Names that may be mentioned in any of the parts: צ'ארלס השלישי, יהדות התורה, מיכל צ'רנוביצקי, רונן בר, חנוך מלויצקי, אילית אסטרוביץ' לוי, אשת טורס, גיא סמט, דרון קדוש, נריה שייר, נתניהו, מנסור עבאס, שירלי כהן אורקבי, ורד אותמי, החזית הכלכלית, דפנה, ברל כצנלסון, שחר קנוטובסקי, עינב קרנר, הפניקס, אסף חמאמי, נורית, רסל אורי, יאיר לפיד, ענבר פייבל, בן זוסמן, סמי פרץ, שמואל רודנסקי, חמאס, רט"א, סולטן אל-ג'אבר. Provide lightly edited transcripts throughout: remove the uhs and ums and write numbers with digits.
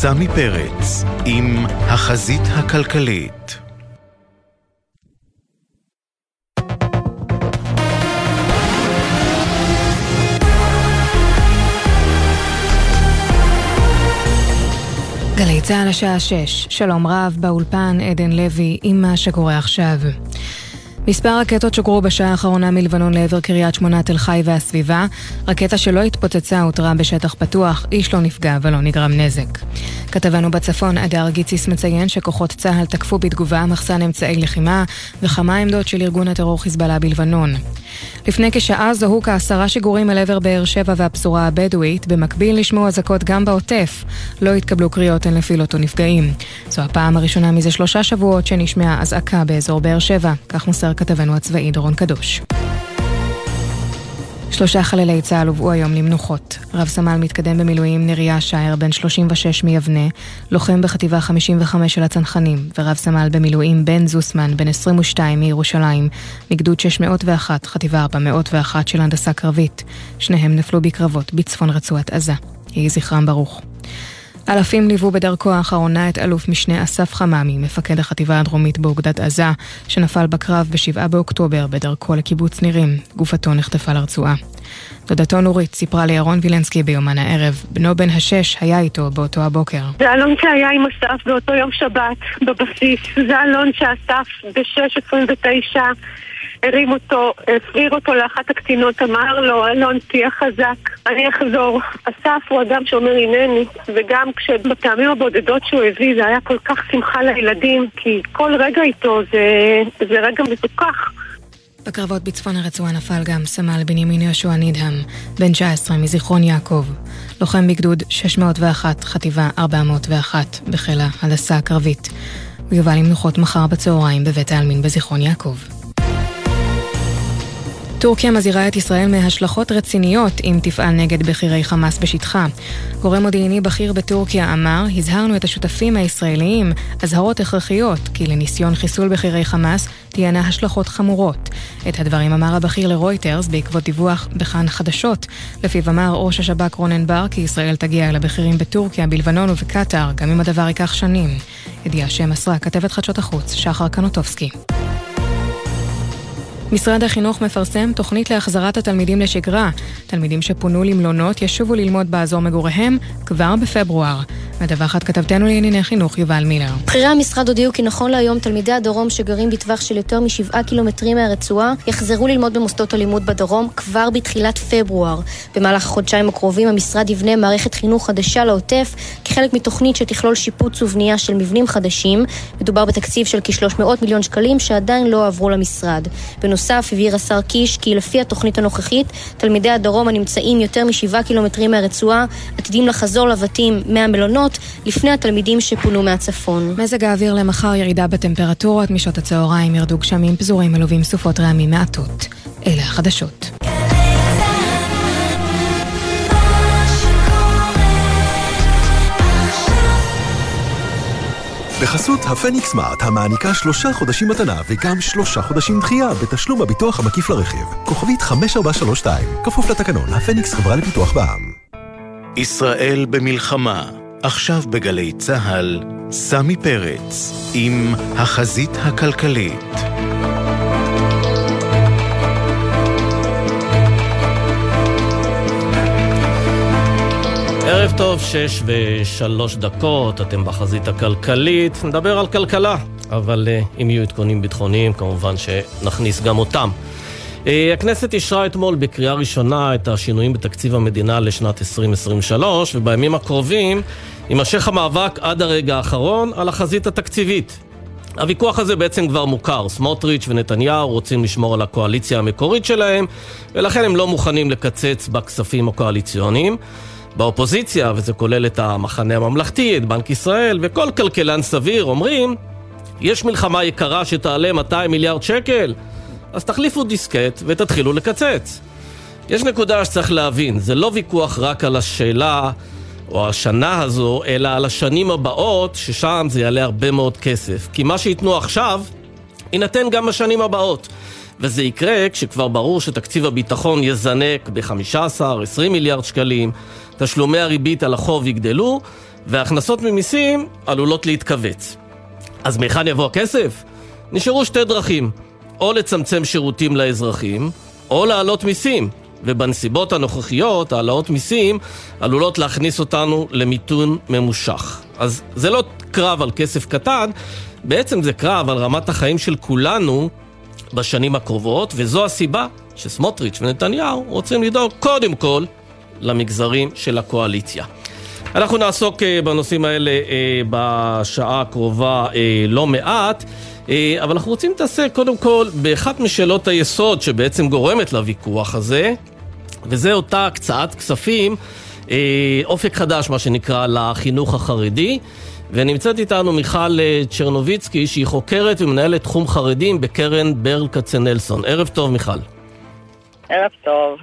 סמי פרץ עם החזית הכלכלית. גלי צהל השעה 6, שלום רב באולפן עדן לוי עם מה שקורה עכשיו. מספר רקטות שוגרו בשעה האחרונה מלבנון לעבר קריית שמונה, תל חי והסביבה. רקטה שלא התפוצצה הותרה בשטח פתוח, איש לא נפגע ולא נגרם נזק. כתבנו בצפון אדר גיציס מציין שכוחות צהל תקפו בתגובה מחסן אמצעי לחימה וכמה עמדות של ארגון הטרור חיזבאללה בלבנון. לפני כשעה זוהו כ10 שיגורים אל עבר באר שבע והפזורה הבדואית, במקביל נשמעו אזעקות גם בעוטף. לא התקבלו קריאות הן לפעילות או נפגעים. זו הפעם הראשונה מזה 3 שבועות שנשמעה אזעקה באזור באר שבע, כך מוסר כתבנו הצבאי דרון קדוש. 3 חללי צהל הובאו היום למנוחות. רב סמל מתקדם במילואים נריה שייר בן 36 מיבנה, לוחם בחטיבה 55 של הצנחנים, ורב סמל במילואים בן זוסמן בן 22 מירושלים, מגדוד 601, חטיבה 401 של הנדסה קרבית. שניהם נפלו בקרבות בצפון רצועת עזה. יהי זכרם ברוך. אלפים ליוו בדרכו האחרונה את אלוף משנה אסף חמאמי, מפקד החטיבה הדרומית באוגדת עזה, שנפל בקרב ב7 באוקטובר בדרכו לקיבוץ נירים. גופתו נחטפה לרצועה. דודתו נורית סיפרה לירון וילנסקי ביומן הערב, בנו בן ה6 היה איתו באותו הבוקר. זה אלון שהיה עם אסף באותו יום שבת בבסיס. זה אלון שאסף ב6:29 הרים אותו, הפריר אותו לאחת הקטינות, אמר לו, אלון, תהיה חזק, אני אחזור. אסף הוא אדם שאומר הנני, וגם כשבפעמים הבודדות שהוא הביא, זה היה כל כך שמחה לילדים, כי כל רגע איתו זה רגע מתוקח. בקרבות בצפון הרצועה נפל גם סמל בנימין ישוע נדהם, בן 19 מזיכרון יעקב, לוחם בגדוד 601, חטיבה 401, בחיל ההנדסה הקרבית. הוא יובא למנוחות מחר בצהריים בבית העלמין בזיכרון יעקב. טורקיה מזהירה את ישראל מהשלכות רציניות אם תפעל נגד בכירי חמאס בשטחה. גורם מודיעיני בכיר בטורקיה אמר, הזהרנו את השותפים הישראליים, אזהרות הכרחיות, כי לניסיון חיסול בכירי חמאס תהיינה השלכות חמורות. את הדברים אמר הבכיר לרויטרס בעקבות דיווח בכאן חדשות. לפיו אמר ראש השב"כ רונן בר כי ישראל תגיע לבכירים בטורקיה, בלבנון ובקטר, גם אם הדבר ייקח שנים. ידיעה שמסרה כתבת חדשות החוץ שחר קנוטובסקי. משרד החינוך מפרסם תוכנית להחזרת התלמידים לשגרה. תלמידים שפונו למלונות ישובו ללמוד באזור מגוריהם כבר בפברואר. מדווחת כתבתנו לענייני חינוך יובל מילר. בכירי המשרד הודיעו כי נכון להיום תלמידי הדרום שגרים בטווח של יותר מ7 קילומטרים מהרצועה יחזרו ללמוד במוסדות הלימוד בדרום כבר בתחילת פברואר. במהלך החודשיים הקרובים המשרד יבנה מערכת חינוך חדשה לעוטף כחלק מתוכנית שתכלול שיפוץ ובנייה של מבנים חדשים. מדובר בתקציב של כ-300 מיליון שקלים שעדיין לא עברו למשרד. נוסף הבהיר השר קיש כי לפי התוכנית הנוכחית תלמידי הדרום הנמצאים יותר מ7 קילומטרים מהרצועה עתידים לחזור לבתים מהמלונות לפני התלמידים שפונו מהצפון. מזג האוויר למחר ירידה בטמפרטורות, משעות הצהריים ירדו גשמים פזורים מלווים סופות רעמים מעטות. אלה החדשות. בחסות הפניקס סמארט, המעניקה 3 חודשים מתנה וגם 3 חודשים דחייה בתשלום הביטוח המקיף לרכב. כוכבית 5432, כפוף לתקנון. הפניקס, חברה לביטוח בע"מ. ישראל במלחמה, עכשיו בגלי צהל, סמי פרץ עם החזית הכלכלית. ערב טוב, 6:03, אתם בחזית הכלכלית, נדבר על כלכלה, אבל אם יהיו עדכונים ביטחוניים, כמובן שנכניס גם אותם. הכנסת אישרה אתמול בקריאה ראשונה את השינויים בתקציב המדינה לשנת 2023, ובימים הקרובים יימשך המאבק עד הרגע האחרון על החזית התקציבית. הוויכוח הזה בעצם כבר מוכר, סמוטריץ' ונתניהו רוצים לשמור על הקואליציה המקורית שלהם, ולכן הם לא מוכנים לקצץ בכספים הקואליציוניים. באופוזיציה, וזה כולל את המחנה הממלכתי, את בנק ישראל, וכל כלכלן סביר, אומרים, יש מלחמה יקרה שתעלה 200 מיליארד שקל, אז תחליפו דיסקט ותתחילו לקצץ. יש נקודה שצריך להבין, זה לא ויכוח רק על השאלה או השנה הזו, אלא על השנים הבאות, ששם זה יעלה הרבה מאוד כסף. כי מה שיתנו עכשיו, ינתן גם השנים הבאות. וזה יקרה כשכבר ברור שתקציב הביטחון יזנק ב-15-20 מיליארד שקלים, תשלומי הריבית על החוב יגדלו, וההכנסות ממיסים עלולות להתכווץ. אז מכאן יבוא הכסף? נשארו שתי דרכים, או לצמצם שירותים לאזרחים, או להעלות מיסים, ובנסיבות הנוכחיות, העלאות מיסים עלולות להכניס אותנו למיתון ממושך. אז זה לא קרב על כסף קטן, בעצם זה קרב על רמת החיים של כולנו בשנים הקרובות, וזו הסיבה שסמוטריץ' ונתניהו רוצים לדאוג קודם כל למגזרים של הקואליציה. אנחנו נעסוק בנושאים האלה בשעה הקרובה לא מעט, אבל אנחנו רוצים להתעסק קודם כל באחת משאלות היסוד שבעצם גורמת לוויכוח הזה, וזה אותה הקצאת כספים, אופק חדש מה שנקרא לחינוך החרדי, ונמצאת איתנו מיכל צ'רנוביצקי שהיא חוקרת ומנהלת תחום חרדים בקרן ברל כצנלסון. ערב טוב מיכל. ערב טוב.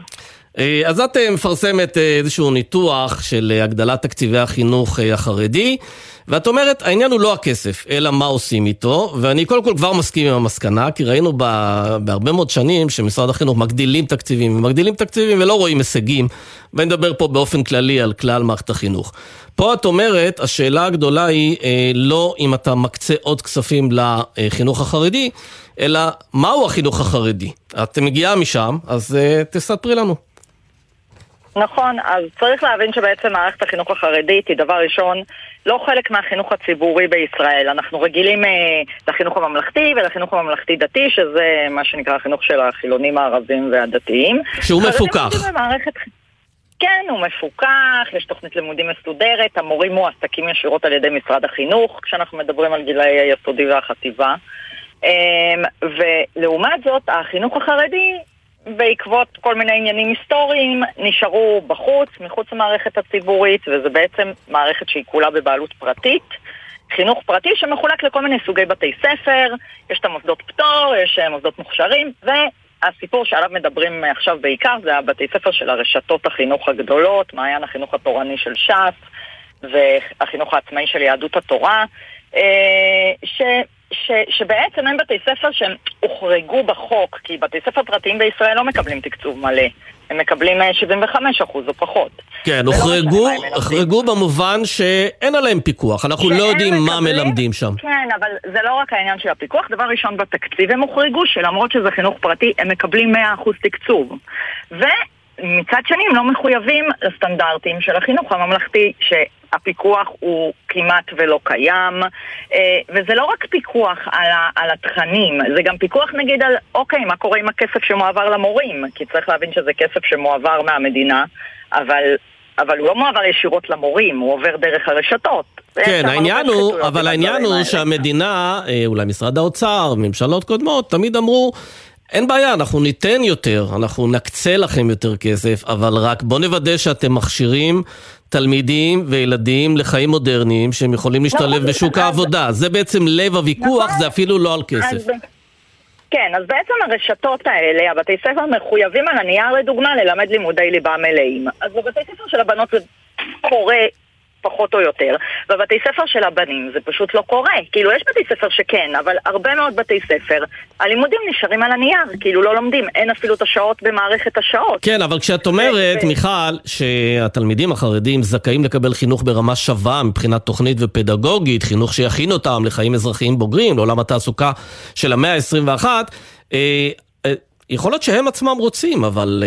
אז את מפרסמת איזשהו ניתוח של הגדלת תקציבי החינוך החרדי, ואת אומרת, העניין הוא לא הכסף, אלא מה עושים איתו, ואני קודם כל כבר מסכים עם המסקנה, כי ראינו בהרבה מאוד שנים שמשרד החינוך מגדילים תקציבים, ומגדילים תקציבים ולא רואים הישגים, ואני מדבר פה באופן כללי על כלל מערכת החינוך. פה את אומרת, השאלה הגדולה היא לא אם אתה מקצה עוד כספים לחינוך החרדי, אלא מהו החינוך החרדי? את מגיעה משם, אז תספרי לנו. נכון, אז צריך להבין שבעצם מערכת החינוך החרדית היא דבר ראשון לא חלק מהחינוך הציבורי בישראל. אנחנו רגילים לחינוך הממלכתי ולחינוך הממלכתי דתי, שזה מה שנקרא החינוך של החילונים הערבים והדתיים. שהוא מפוקח. כן, הוא מפוקח, יש תוכנית לימודים מסודרת, המורים מועסקים ישירות על ידי משרד החינוך, כשאנחנו מדברים על גילי היסודי והחטיבה. ולעומת זאת, החינוך החרדי בעקבות כל מיני עניינים היסטוריים נשארו בחוץ, מחוץ למערכת הציבורית, וזה בעצם מערכת שהיא כולה בבעלות פרטית, חינוך פרטי שמחולק לכל מיני סוגי בתי ספר, יש את המוסדות פטור, יש מוסדות מוכשרים, והסיפור שעליו מדברים עכשיו בעיקר זה הבתי ספר של הרשתות החינוך הגדולות, מעיין החינוך התורני של ש"ס, והחינוך העצמאי של יהדות התורה, שבעצם הם בתי ספר שהם הוחרגו בחוק, כי בתי ספר פרטיים בישראל לא מקבלים תקצוב מלא, הם מקבלים 75% או פחות. כן, הוחרגו במובן שאין עליהם פיקוח, אנחנו לא יודעים מה מלמדים שם. כן, אבל זה לא רק העניין של הפיקוח, דבר ראשון בתקציב הם הוחרגו, שלמרות שזה חינוך פרטי הם מקבלים 100% תקצוב, ומצד שני הם לא מחויבים לסטנדרטים של החינוך הממלכתי ש... הפיקוח הוא כמעט ולא קיים, וזה לא רק פיקוח על התכנים, זה גם פיקוח נגיד על, אוקיי, מה קורה עם הכסף שמועבר למורים? כי צריך להבין שזה כסף שמועבר מהמדינה, אבל הוא לא מועבר ישירות למורים, הוא עובר דרך הרשתות. כן, העניין הוא שהמדינה, אולי משרד האוצר, ממשלות קודמות, תמיד אמרו, אין בעיה, אנחנו ניתן יותר, אנחנו נקצה לכם יותר כסף, אבל רק בוא נוודא שאתם מכשירים תלמידים וילדים לחיים מודרניים שהם יכולים להשתלב בשוק העבודה. זה בעצם לב הוויכוח, זה אפילו לא על כסף. כן, אז בעצם הרשתות האלה, הבתי ספר מחויבים על הנייר לדוגמה ללמד לימודי ליבה מלאים. אז בבתי ספר של הבנות זה קורה פחות או יותר. בבתי ספר של הבנים זה פשוט לא קורה. כאילו יש בתי ספר שכן, אבל הרבה מאוד בתי ספר הלימודים נשארים על הנייר, כאילו לא לומדים, אין אפילו את השעות במערכת השעות. כן, אבל כשאת אומרת, מיכל, שהתלמידים החרדים זכאים לקבל חינוך ברמה שווה מבחינת תוכנית ופדגוגית, חינוך שיכין אותם לחיים אזרחיים בוגרים, לעולם התעסוקה של המאה ה-21, יכול להיות שהם עצמם רוצים, אבל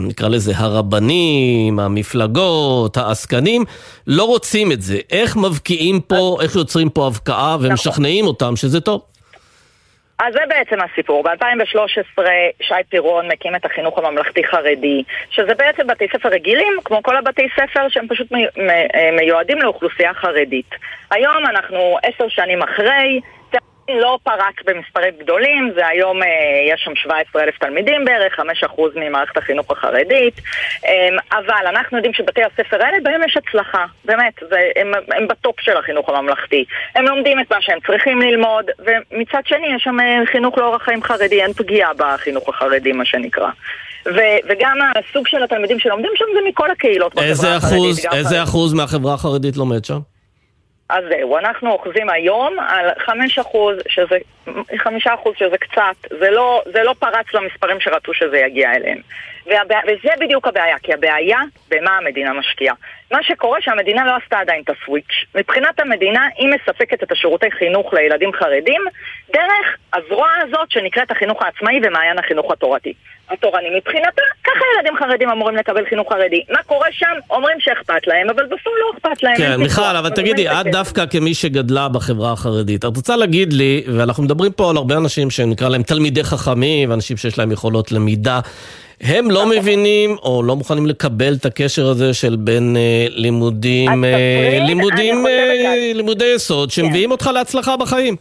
נקרא לזה הרבנים, המפלגות, העסקנים, לא רוצים את זה. איך מבקיעים פה, איך יוצרים פה הבקעה ומשכנעים אותם שזה טוב? אז זה בעצם הסיפור. ב-2013 שי פירון מקים את החינוך הממלכתי חרדי, שזה בעצם בתי ספר רגילים, כמו כל הבתי ספר שהם פשוט מיועדים לאוכלוסייה חרדית. היום אנחנו 10 שנים אחרי, לא פרק במספרים גדולים, זה היום יש שם 17,000 תלמידים בערך, 5% ממערכת החינוך החרדית, אבל אנחנו יודעים שבתי הספר האלה בהם יש הצלחה, באמת, הם בטופ של החינוך הממלכתי, הם לומדים את מה שהם צריכים ללמוד, ומצד שני יש שם חינוך לאורח חיים חרדי, אין פגיעה בחינוך החרדי מה שנקרא. וגם הסוג של התלמידים שלומדים שם זה מכל הקהילות בחברה החרדית. איזה אחוז מהחברה החרדית לומד שם? אז זהו, אנחנו אוחזים היום על 5%, שזה קצת, זה לא פרץ למספרים שרצו שזה יגיע אליהם. וזה בדיוק הבעיה, כי הבעיה במה המדינה משקיעה. מה שקורה שהמדינה לא עשתה עדיין את הסוויץ'. מבחינת המדינה היא מספקת את השירותי חינוך לילדים חרדים דרך הזרוע הזאת שנקראת החינוך העצמאי ומעיין החינוך התורני. מבחינתה, ככה ילדים חרדים אמורים לקבל חינוך חרדי. מה קורה שם? אומרים שאכפת להם, אבל בפועל לא אכפת להם. כן, מיכל, אבל תגידי, את דווקא כמי שגדלה בחברה החרדית, את רוצה להגיד לי, ואנחנו מדברים פה על הרבה אנשים שנקרא להם תלמידי חכמים, ואנשים שיש להם יכולות למידה, הם לא מבינים או לא מוכנים לקבל את הקשר הזה של בין לימודי יסוד שמביאים אותך להצלחה בחיים.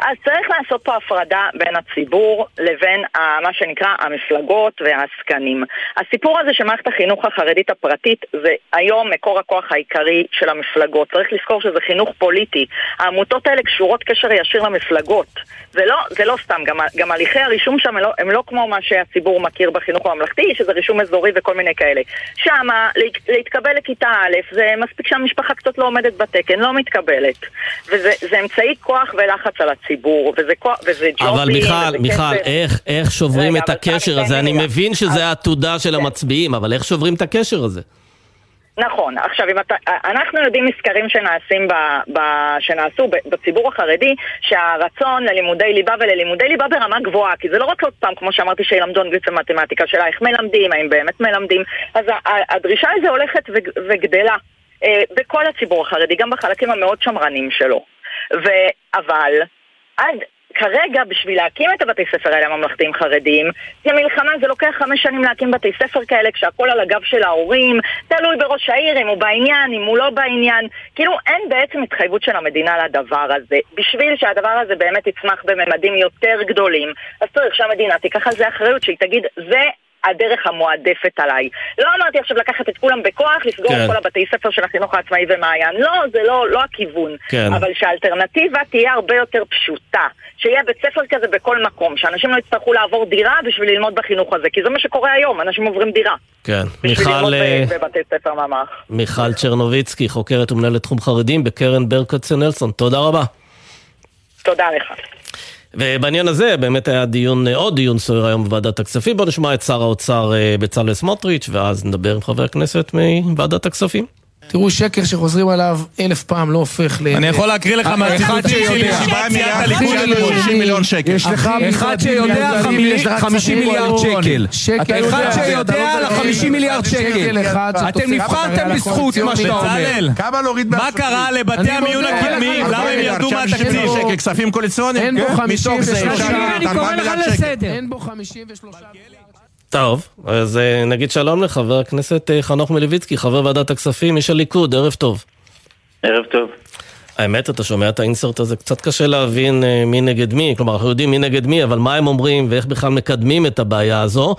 אז צריך לעשות פה הפרדה בין הציבור לבין מה שנקרא המפלגות והעסקנים. הסיפור הזה שמערכת החינוך החרדית הפרטית זה היום מקור הכוח העיקרי של המפלגות. צריך לזכור שזה חינוך פוליטי. העמותות האלה קשורות קשר ישיר למפלגות. זה לא סתם. גם הליכי הרישום שם הם לא כמו מה שהציבור מכיר בחינוך הממלכתי, שזה רישום אזורי וכל מיני כאלה. שם להתקבל לכיתה א', זה מספיק שהמשפחה קצת לא עומדת בתקן, לא מתקבלת. וזה אמצעי כוח ולחץ על הציבור. ציבור, וזה ג'ובי. אבל מיכל, איך שוברים את הקשר הזה? אני מבין שזה העתודה של המצביעים, אבל איך שוברים את הקשר הזה? נכון, עכשיו אנחנו יודעים מסקרים שנעשו בציבור החרדי שהרצון ללימודי ליבה וללימודי ליבה ברמה גבוהה, כי זה לא רק עוד פעם כמו שאמרתי שילמדו אנגלית ומתמטיקה שלה, איך מלמדים, האם באמת מלמדים, אז הדרישה הזו הולכת וגדלה בכל הציבור החרדי, גם בחלקים המאוד שמרנים שלו. אבל עד כרגע בשביל להקים את הבתי ספר האלה הממלכתיים חרדיים, זה מלחמה, זה לוקח 5 שנים להקים בתי ספר כאלה, כשהכל על הגב של ההורים, תלוי בראש העיר, אם הוא בעניין, אם הוא לא בעניין, כאילו אין בעצם התחייבות של המדינה לדבר הזה. בשביל שהדבר הזה באמת יצמח בממדים יותר גדולים, אז צריך שהמדינה תיקח על זה אחריות, שהיא תגיד, זה הדרך המועדפת עליי. לא אמרתי עכשיו לקחת את כולם בכוח, לסגור את כל הבתי ספר של החינוך העצמאי ומעיין. לא, זה לא הכיוון. אבל שהאלטרנטיבה תהיה הרבה יותר פשוטה. שיהיה בית ספר כזה בכל מקום, שאנשים לא יצטרכו לעבור דירה בשביל ללמוד בחינוך הזה, כי זה מה שקורה היום, אנשים עוברים דירה. כן. בשביל ללמוד בבתי ספר ממש. מיכל צ'רנוביצקי, חוקרת ומנהלת תחום חרדים בקרן ברל כצנלסון. תודה רבה. תודה לך. ובעניין הזה באמת היה עוד דיון סוער היום בוועדת הכספים. בוא נשמע את שר האוצר בצלאל סמוטריץ' ואז נדבר עם חבר הכנסת מוועדת הכספים. תראו, שקר שחוזרים עליו 1,000 פעם לא הופך ל... אני יכול להקריא לך מהציטוט שיודע 50 מיליון שקל. אחד שיודע 50 מיליארד שקל. אחד שיודע על 50 מיליארד שקל. אתם נבחרתם בזכות מה שאתה אומר. מה קרה לבתי המיון הקדמיים? למה הם ירדו מהתקציב? כספים קואליציוניים? אין בו 53. אני קורא לך לסדר. אין בו 53. טוב, אז נגיד שלום לחבר הכנסת חנוך מלויצקי, חבר ועדת הכספים, איש הליכוד, ערב טוב. ערב טוב. האמת, אתה שומע את האינסרט הזה, קצת קשה להבין מי נגד מי, כלומר, אנחנו יודעים מי נגד מי, אבל מה הם אומרים ואיך בכלל מקדמים את הבעיה הזו,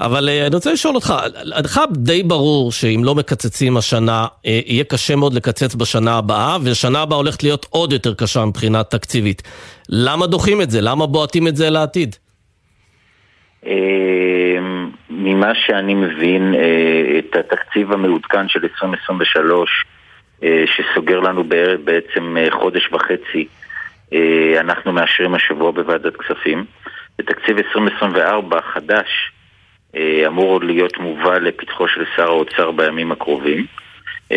אבל אני רוצה לשאול אותך, לך די ברור שאם לא מקצצים השנה, יהיה קשה מאוד לקצץ בשנה הבאה, ושנה הבאה הולכת להיות עוד יותר קשה מבחינה תקציבית. למה דוחים את זה? למה בועטים את זה לעתיד? ממה שאני מבין את התקציב המעודכן של 2023 שסוגר לנו בעצם חודש וחצי אנחנו מאשרים השבוע בוועדת כספים. בתקציב 2024 חדש אמור עוד להיות מובא לפתחו של שר האוצר בימים הקרובים,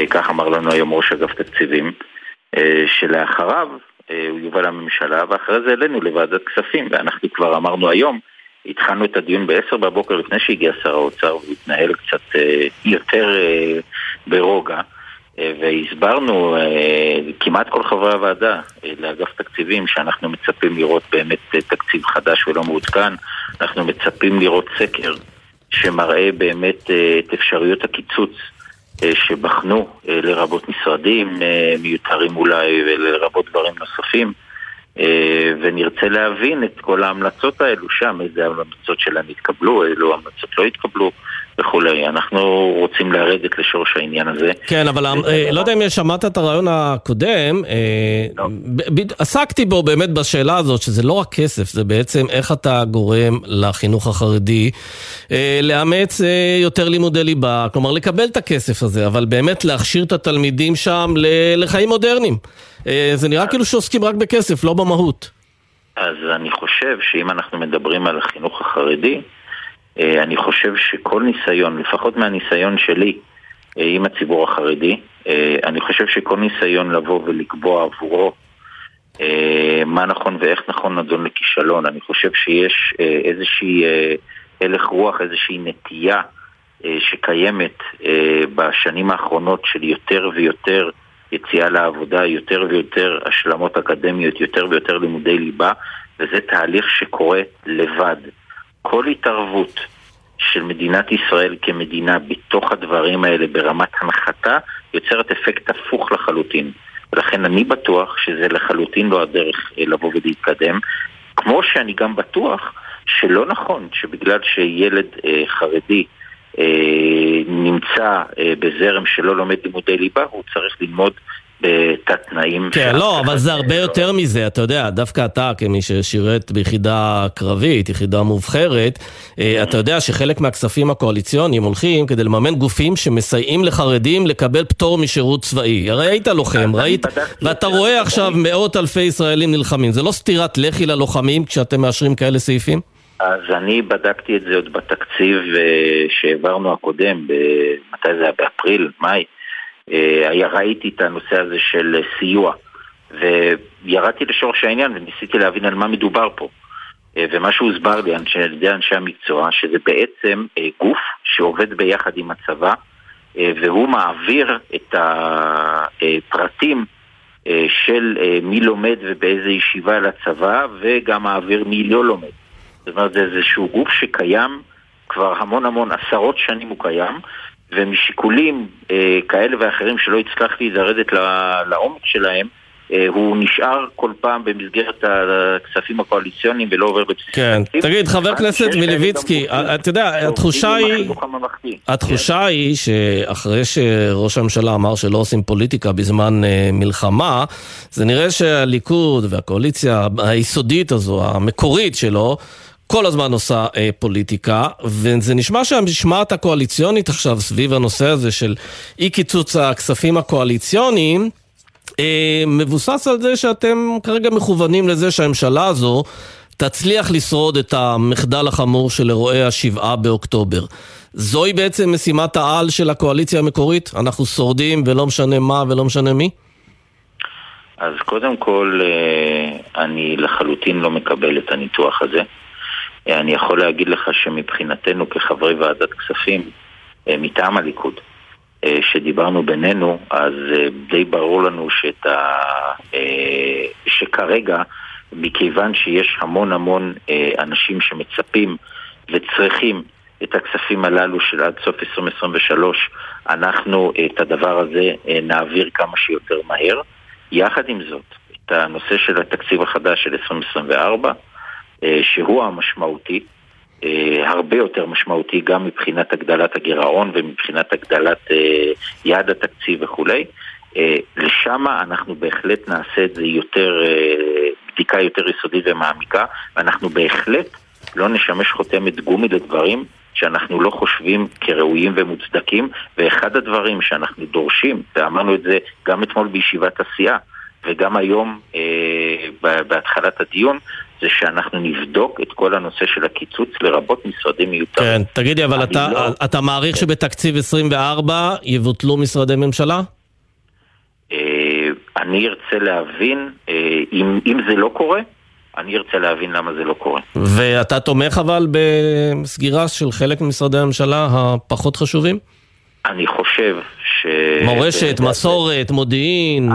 כך אמר לנו היום ראש אגף תקציבים, שלאחריו הוא יובא לממשלה ואחרי זה אלינו לוועדת כספים, ואנחנו כבר אמרנו היום, התחלנו את הדיון ב10:00 לפני שהגיע שר האוצר והתנהל קצת יותר ברוגע, והסברנו כמעט כל חברי הוועדה לאגף תקציבים שאנחנו מצפים לראות באמת תקציב חדש ולא מעודכן, אנחנו מצפים לראות סקר שמראה באמת את אפשרויות הקיצוץ שבחנו לרבות משרדים מיותרים אולי ולרבות דברים נוספים, ונרצה להבין את כל ההמלצות האלו שם, איזה המלצות שלהם התקבלו, אילו המלצות לא התקבלו, וכולי. אנחנו רוצים לרדת לשורש העניין הזה. כן, אבל לא יודע אם שמעת את הרעיון הקודם, עסקתי בו באמת בשאלה הזאת, שזה לא רק כסף, זה בעצם איך אתה גורם לחינוך החרדי לאמץ יותר לימודי ליבה, כלומר לקבל את הכסף הזה, אבל באמת להכשיר את התלמידים שם לחיים מודרניים. זה נראה כאילו שעוסקים רק בכסף, לא במהות. אז אני חושב שאם אנחנו מדברים על החינוך החרדי, אני חושב שכל ניסיון, לפחות מהניסיון שלי עם הציבור החרדי, אני חושב שכל ניסיון לבוא ולקבוע עבורו מה נכון ואיך נכון נדון לכישלון. אני חושב שיש איזושהי הלך רוח, איזושהי נטייה שקיימת בשנים האחרונות של יותר ויותר יציאה לעבודה, יותר ויותר השלמות אקדמיות, יותר ויותר לימודי ליבה, וזה תהליך שקורה לבד. כל התערבות של מדינת ישראל כמדינה בתוך הדברים האלה ברמת הנחתה יוצרת אפקט הפוך לחלוטין. ולכן אני בטוח שזה לחלוטין לא הדרך לבוא ולהתקדם. כמו שאני גם בטוח שלא נכון שבגלל שילד חרדי נמצא בזרם שלא לומד לימודי ליבה, הוא צריך ללמוד בתנאים. כן, לא, אבל זה הרבה יותר מזה, אתה יודע, דווקא אתה כמי ששירת ביחידה קרבית, יחידה מובחרת, אתה יודע שחלק מהכספים הקואליציוניים הולכים כדי לממן גופים שמסייעים לחרדים לקבל פטור משירות צבאי. הרי היית לוחם, ראית, ואתה רואה עכשיו מאות אלפי ישראלים נלחמים. זה לא סתירת לכי ללוחמים כשאתם מאשרים כאלה סעיפים? אז אני בדקתי את זה עוד בתקציב שהעברנו הקודם, מתי זה היה? באפריל, מאי, ראיתי את הנושא הזה של סיוע, וירדתי לשורש העניין וניסיתי להבין על מה מדובר פה. ומה שהוסבר לי על ידי אנשי המקצוע, שזה בעצם גוף שעובד ביחד עם הצבא, והוא מעביר את הפרטים של מי לומד ובאיזה ישיבה לצבא, וגם מעביר מי לא לומד. זאת אומרת, זה איזשהו גוף שקיים כבר המון המון, עשרות שנים הוא קיים, ומשיקולים כאלה ואחרים שלא הצלחתי לרדת לעומק שלהם, הוא נשאר כל פעם במסגרת הכספים הקואליציוניים ולא עובר בבסיס. כן, תגיד, חבר כנסת מלויצקי, אתה יודע, התחושה היא שאחרי שראש הממשלה אמר שלא עושים פוליטיקה בזמן מלחמה, זה נראה שהליכוד והקואליציה היסודית הזו, המקורית שלו, כל הזמן עושה פוליטיקה, וזה נשמע שהמשמעת הקואליציונית עכשיו סביב הנושא הזה של אי קיצוץ הכספים הקואליציוניים, מבוסס על זה שאתם כרגע מכוונים לזה שהממשלה הזו תצליח לשרוד את המחדל החמור של אירועי ה7 באוקטובר. זוהי בעצם משימת העל של הקואליציה המקורית? אנחנו שורדים ולא משנה מה ולא משנה מי? אז קודם כל אני לחלוטין לא מקבל את הניתוח הזה. אני יכול להגיד לך שמבחינתנו כחברי ועדת כספים מטעם הליכוד שדיברנו בינינו, אז די ברור לנו שכרגע, מכיוון שיש המון המון אנשים שמצפים וצריכים את הכספים הללו של עד סוף 2023, אנחנו את הדבר הזה נעביר כמה שיותר מהר. יחד עם זאת, את הנושא של התקציב החדש של 2024, שהוא המשמעותי, הרבה יותר משמעותי גם מבחינת הגדלת הגירעון ומבחינת הגדלת יעד התקציב וכולי. לשם אנחנו בהחלט נעשה את זה יותר, בדיקה יותר יסודית ומעמיקה, ואנחנו בהחלט לא נשמש חותמת גומי לדברים שאנחנו לא חושבים כראויים ומוצדקים, ואחד הדברים שאנחנו דורשים, ואמרנו את זה גם אתמול בישיבת הסיעה, וגם היום בהתחלת הדיון, זה שאנחנו נבדוק את כל הנושא של הקיצוץ לרבות משרדי מיותרים. כן, תגידי, אבל אתה מעריך שבתקציב 24 יבוטלו משרדי ממשלה? אני ארצה להבין, אם זה לא קורה, אני ארצה להבין למה זה לא קורה. ואתה תומך אבל בסגירה של חלק ממשרדי הממשלה הפחות חשובים? אני חושב ש... מורשת, מסורת, מודיעין...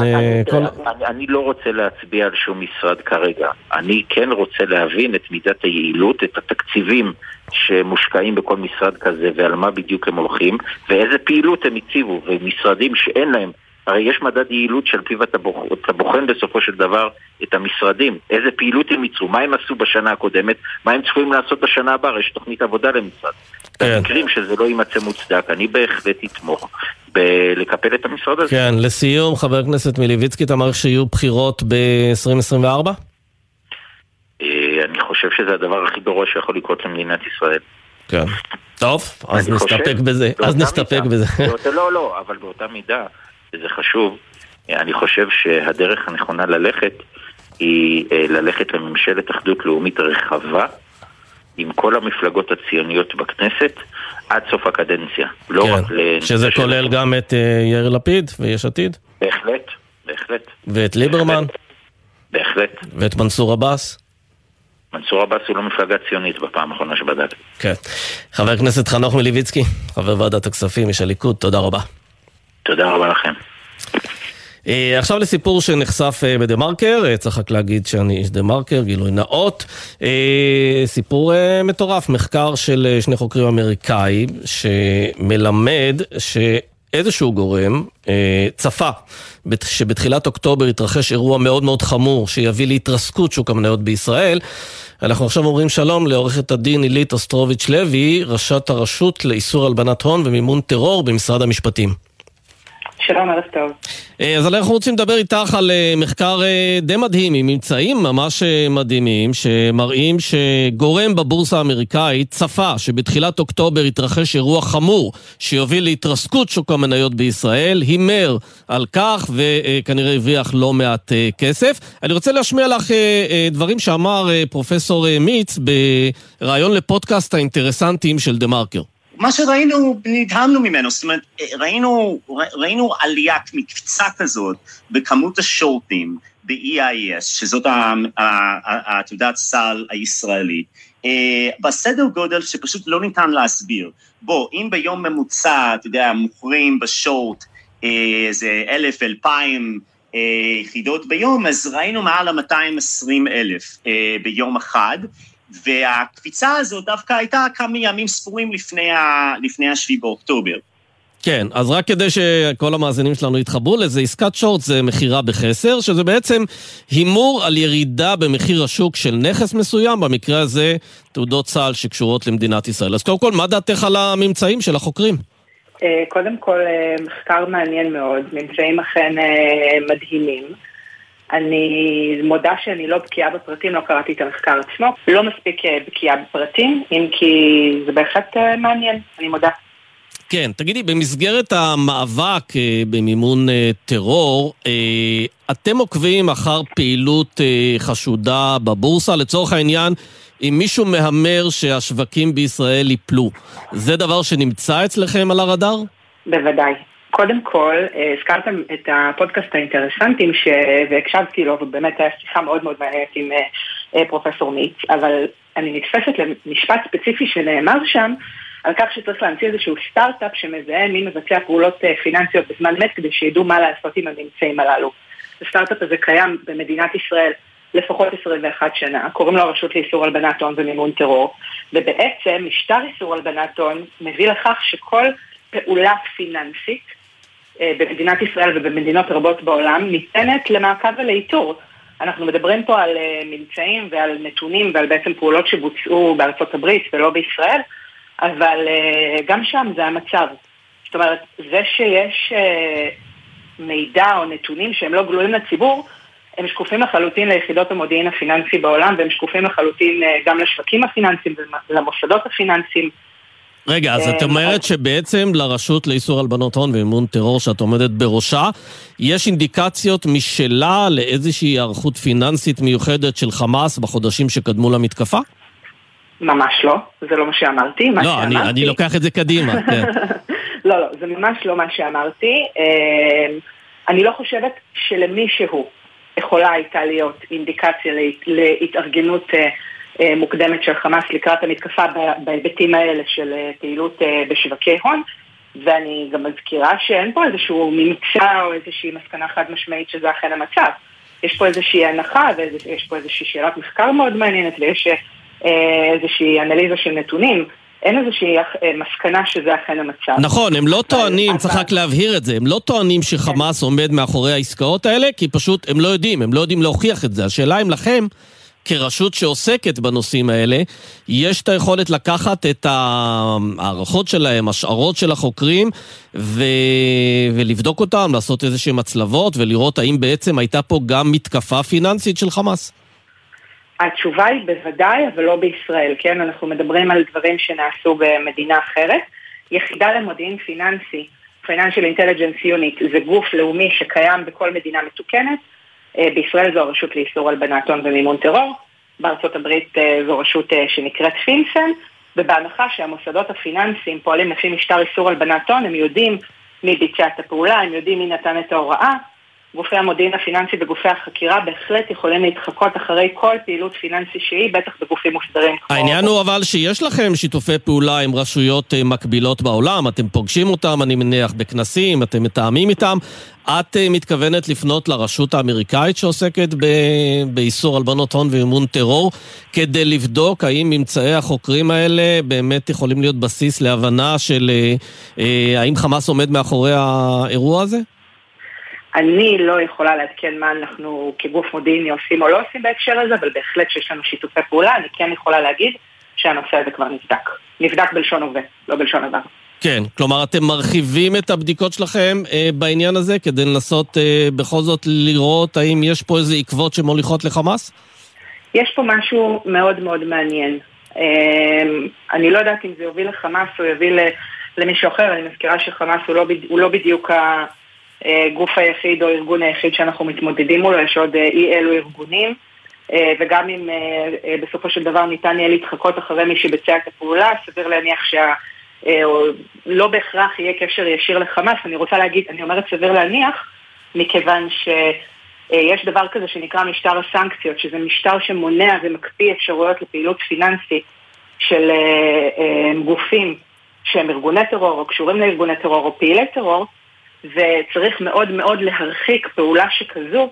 אני לא רוצה להצביע על שום משרד כרגע. אני כן רוצה להבין את מידת היעילות, את התקציבים שמושקעים בכל משרד כזה, ועל מה בדיוק הם הולכים, ואיזה פעילות הם הציבו, ומשרדים שאין להם הרי יש מדד יעילות של פיו אתה בוחן בסופו של דבר את המשרדים, איזה פעילות הם ייצרו, מה הם עשו בשנה הקודמת, מה הם צפויים לעשות בשנה הבאה, יש תוכנית עבודה למשרד. במקרים שזה לא יימצא מוצדק, אני בהחלט אתמוך בלקפל את המשרד הזה. כן, לסיום, חבר הכנסת מלויצקי אמר שיהיו בחירות ב-2024? אני חושב שזה הדבר הכי גרוע שיכול לקרות למדינת ישראל. כן. טוב, אז נסתפק בזה. לא, אבל באותה מידה, וזה חשוב, אני חושב שהדרך הנכונה ללכת היא ללכת לממשלת אחדות לאומית רחבה עם כל המפלגות הציוניות בכנסת עד סוף הקדנציה. שזה כולל גם את יאיר לפיד ויש עתיד? בהחלט. ואת ליברמן? בהחלט. ואת מנסור עבאס? מנסור עבאס הוא לא מפלגה ציונית בפעם האחרונה שבדקתי. כן. חבר הכנסת חנוך מלויצקי, חבר ועדת הכספים, איש הליכוד, תודה רבה. תודה רבה לכם. עכשיו לסיפור שנחשף בדמרקר, צריך רק להגיד שאני איש דמרקר, גילוי נאות, סיפור מטורף, מחקר של שני חוקרים אמריקאים שמלמד שאיזשהו גורם צפה שבתחילת אוקטובר התרחש אירוע מאוד מאוד חמור שיביא להתרסקות שוק המניות בישראל. אנחנו עכשיו אומרים שלום לעורכת הדין אילית אסטרוביץ' לוי, ראשת הרשות לאיסור הלבנת הון ומימון טרור במשרד המשפטים. שלום, ערב טוב. אז אנחנו רוצים לדבר איתך על מחקר די מדהים, עם ממצאים ממש מדהימים, שמראים שגורם בבורסה האמריקאית צפה שבתחילת אוקטובר התרחש אירוע חמור שיוביל להתרסקות שוק המניות בישראל, הימר על כך וכנראה הבריח לא מעט כסף. אני רוצה להשמיע לך דברים שאמר פרופסור מיץ ברעיון לפודקאסט האינטרסנטיים של דמרקר. מה שראינו, נדהמנו ממנו, זאת אומרת, ראינו עליית מקפצה כזאת בכמות השורטים ב-EIS, שזאת תעודת סל הישראלית, בסדר גודל שפשוט לא ניתן להסביר. בוא, אם ביום ממוצע, אתה יודע, מוכרים בשורט איזה 1,000-2,000 יחידות ביום, אז ראינו מעל 220,000 ביום אחד, והקפיצה הזו דווקא הייתה כמה ימים ספורים לפני השביעי באוקטובר. כן, אז רק כדי שכל המאזינים שלנו יתחברו לזה, עסקת שורט זה מחירה בחסר, שזה בעצם הימור על ירידה במחיר השוק של נכס מסוים, במקרה הזה תעודות סל שקשורות למדינת ישראל. אז קודם כל, מה דעתך על הממצאים של החוקרים? קודם כל, מחקר מעניין מאוד, ממצאים אכן מדהימים. אני מודה שאני לא בקיאה בפרטים, לא קראתי את המחקר עצמו, לא מספיק בקיאה בפרטים, אם כי זה בהחלט מעניין, אני מודה. כן, תגידי, במסגרת המאבק במימון טרור, אתם עוקבים אחר פעילות חשודה בבורסה, לצורך העניין, אם מישהו מהמר שהשווקים בישראל ייפלו, זה דבר שנמצא אצלכם על הרדאר? בוודאי. קודם כל, הזכרתם את הפודקאסט האינטרסנטים, והקשבתי לו, ובאמת היה שיחה מאוד מאוד מעניינת עם פרופסור מיץ, אבל אני נתפסת למשפט ספציפי שנאמר שם, על כך שצריך להמציא איזשהו סטארט-אפ שמזהה מי מבצע פעולות פיננסיות בזמן אמת, כדי שידעו מה לעשות עם הממצאים הללו. הסטארט-אפ הזה קיים במדינת ישראל לפחות 21 שנה, קוראים לו הרשות לאיסור הלבנת הון ומימון טרור, ובעצם משטר איסור הלבנת הון מביא לכך שכל פעולה פיננסית במדינת ישראל ובמדינות רבות בעולם ניתנת למעקב ולאיתור. אנחנו מדברים פה על ממצאים ועל נתונים ועל בעצם פעולות שבוצעו בארצות הברית ולא בישראל, אבל גם שם זה המצב. זאת אומרת, זה שיש מידע או נתונים שהם לא גלויים לציבור, הם שקופים לחלוטין ליחידות המודיעין הפיננסי בעולם, והם שקופים לחלוטין גם לשווקים הפיננסיים ולמוסדות הפיננסיים. רגע, אז את אומרת שבעצם לרשות לאיסור הלבנות הון ומימון טרור שאת עומדת בראשה, יש אינדיקציות משלה לאיזושהי ערכות פיננסית מיוחדת של חמאס בחודשים שקדמו למתקפה? ממש לא, זה לא מה שאמרתי. לא, אני לוקח את זה קדימה. לא, זה ממש לא מה שאמרתי. אני לא חושבת שלמישהו יכולה הייתה להיות אינדיקציה להתארגנות מוקדמת של חמאס לקראת המתקפה בהיבטים האלה של פעילות בשווקי הון, ואני גם מזכירה שאין פה איזשהו ממצא או איזושהי מסקנה חד משמעית שזה אכן המצב. יש פה איזושהי הנחה ויש פה איזושהי שאלת מחקר מאוד מעניינת, ויש איזושהי אנליזה של נתונים אין איזושהי מסקנה שזה אכן המצב. נכון, הם לא טוענים, צריך רק להבהיר את זה, הם לא טוענים שחמאס עומד מאחורי העסקאות האלה, כי פשוט הם לא יודעים, הם לא יודעים להוכיח את זה. השאלה אם לכם, כרשות שעוסקת בנושאים האלה, יש את היכולת לקחת את הערכות שלהם, השערות של החוקרים, ולבדוק אותם, לעשות איזושהי מצלבות, ולראות האם בעצם הייתה פה גם מתקפה פיננסית של חמאס. התשובה היא בוודאי, אבל לא בישראל, כן? אנחנו מדברים על דברים שנעשו במדינה אחרת. יחידה למודיעין פיננסי, Financial Intelligence Unit, זה גוף לאומי שקיים בכל מדינה מתוקנת. בישראל זו הרשות לאיסור הלבנת הון ומימון טרור, בארצות הברית זו רשות שנקראת פינסן, ובהנחה שהמוסדות הפיננסיים פועלים לפי משטר איסור הלבנת הון, הם יודעים מי ביצע את הפעולה, הם יודעים מי נתן את ההוראה. גופי המודיעין הפיננסי וגופי החקירה בהחלט יכולים להתחקות אחרי כל פעילות פיננסי שהיא, בטח בגופים מוסדרים. העניין הוא אבל שיש לכם שיתופי פעולה עם רשויות מקבילות בעולם, אתם פוגשים אותם, אני מניח, בכנסים, אתם מתאמים איתם. את מתכוונת לפנות לרשות האמריקאית שעוסקת באיסור הלבנות הון ומימון טרור, כדי לבדוק האם ממצאי החוקרים האלה באמת יכולים להיות בסיס להבנה של האם חמאס עומד מאחורי האירוע הזה? אני לא יכולה לעדכן מה אנחנו כגוף מודיעיני עושים או לא עושים בהקשר הזה, אבל בהחלט שיש לנו שיתופי פעולה. אני כן יכולה להגיד שהנושא הזה כבר נבדק. נבדק בלשון הווה, לא בלשון עבר. כן, כלומר אתם מרחיבים את הבדיקות שלכם בעניין הזה, כדי לנסות בכל זאת לראות האם יש פה איזה עקבות שמוליכות לחמאס? יש פה משהו מאוד מאוד מעניין. אני לא יודעת אם זה יוביל לחמאס או יוביל למישהו אחר, אני מזכירה שחמאס הוא לא בדיוק גוף היחיד או ארגון היחיד שאנחנו מתמודדים מולו, יש עוד אי אלו ארגונים, וגם אם בסופו של דבר ניתן יהיה להתחקות אחרי מי שביצע את הפעולה, סביר להניח שלא בהכרח יהיה קשר ישיר לחמאס. אני רוצה להגיד, אני אומרת סביר להניח, מכיוון שיש דבר כזה שנקרא משטר הסנקציות, שזה משטר שמונע ומקפיא אפשרויות לפעילות פיננסית של גופים שהם ארגוני טרור או קשורים לארגוני טרור או פעילי טרור, וצריך מאוד מאוד להרחיק פעולה שכזו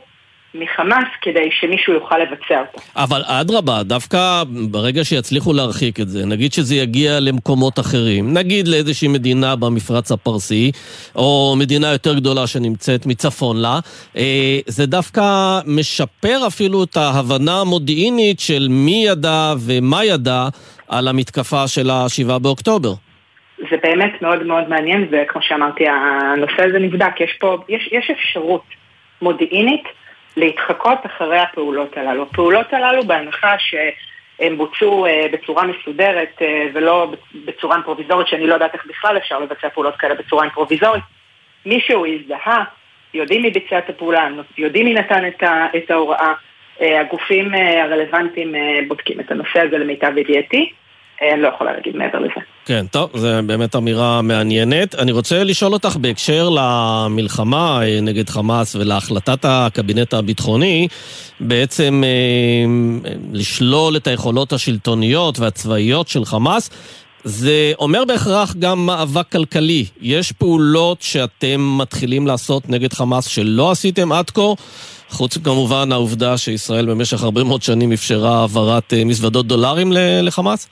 מחמאס כדי שמישהו יוכל לבצע אותה. אבל אדרבה, דווקא ברגע שיצליחו להרחיק את זה, נגיד שזה יגיע למקומות אחרים, נגיד לאיזושהי מדינה במפרץ הפרסי, או מדינה יותר גדולה שנמצאת מצפון לה, זה דווקא משפר אפילו את ההבנה המודיעינית של מי ידע ומה ידע על המתקפה של ה-7 באוקטובר. זה באמת מאוד מאוד מעניין, וכמו שאמרתי, הנושא הזה נבדק. יש אפשרות מודיעינית להתחקות אחרי הפעולות הללו. הפעולות הללו בהנחה שהם בוצעו בצורה מסודרת ולא בצורה אימפרוביזורית, שאני לא יודעת איך בכלל אפשר לבצע פעולות כאלה בצורה אימפרוביזורית. מישהו הזדהה, יודעים מי ביצע את הפעולה, יודעים מי נתן את ההוראה. הגופים הרלוונטיים בודקים את הנושא הזה למיטב ידיעתי. אני לא יכולה להגיד מעבר לזה. כן, טוב, זה באמת אמירה מעניינת. אני רוצה לשאול אותך בהקשר למלחמה נגד חמאס ולהחלטת הקבינט הביטחוני, בעצם לשלול את היכולות השלטוניות והצבאיות של חמאס, זה אומר בהכרח גם מאבק כלכלי. יש פעולות שאתם מתחילים לעשות נגד חמאס שלא עשיתם עד כה, חוץ כמובן העובדה שישראל במשך הרבה מאוד שנים אפשרה העברת מזוודות דולרים לחמאס?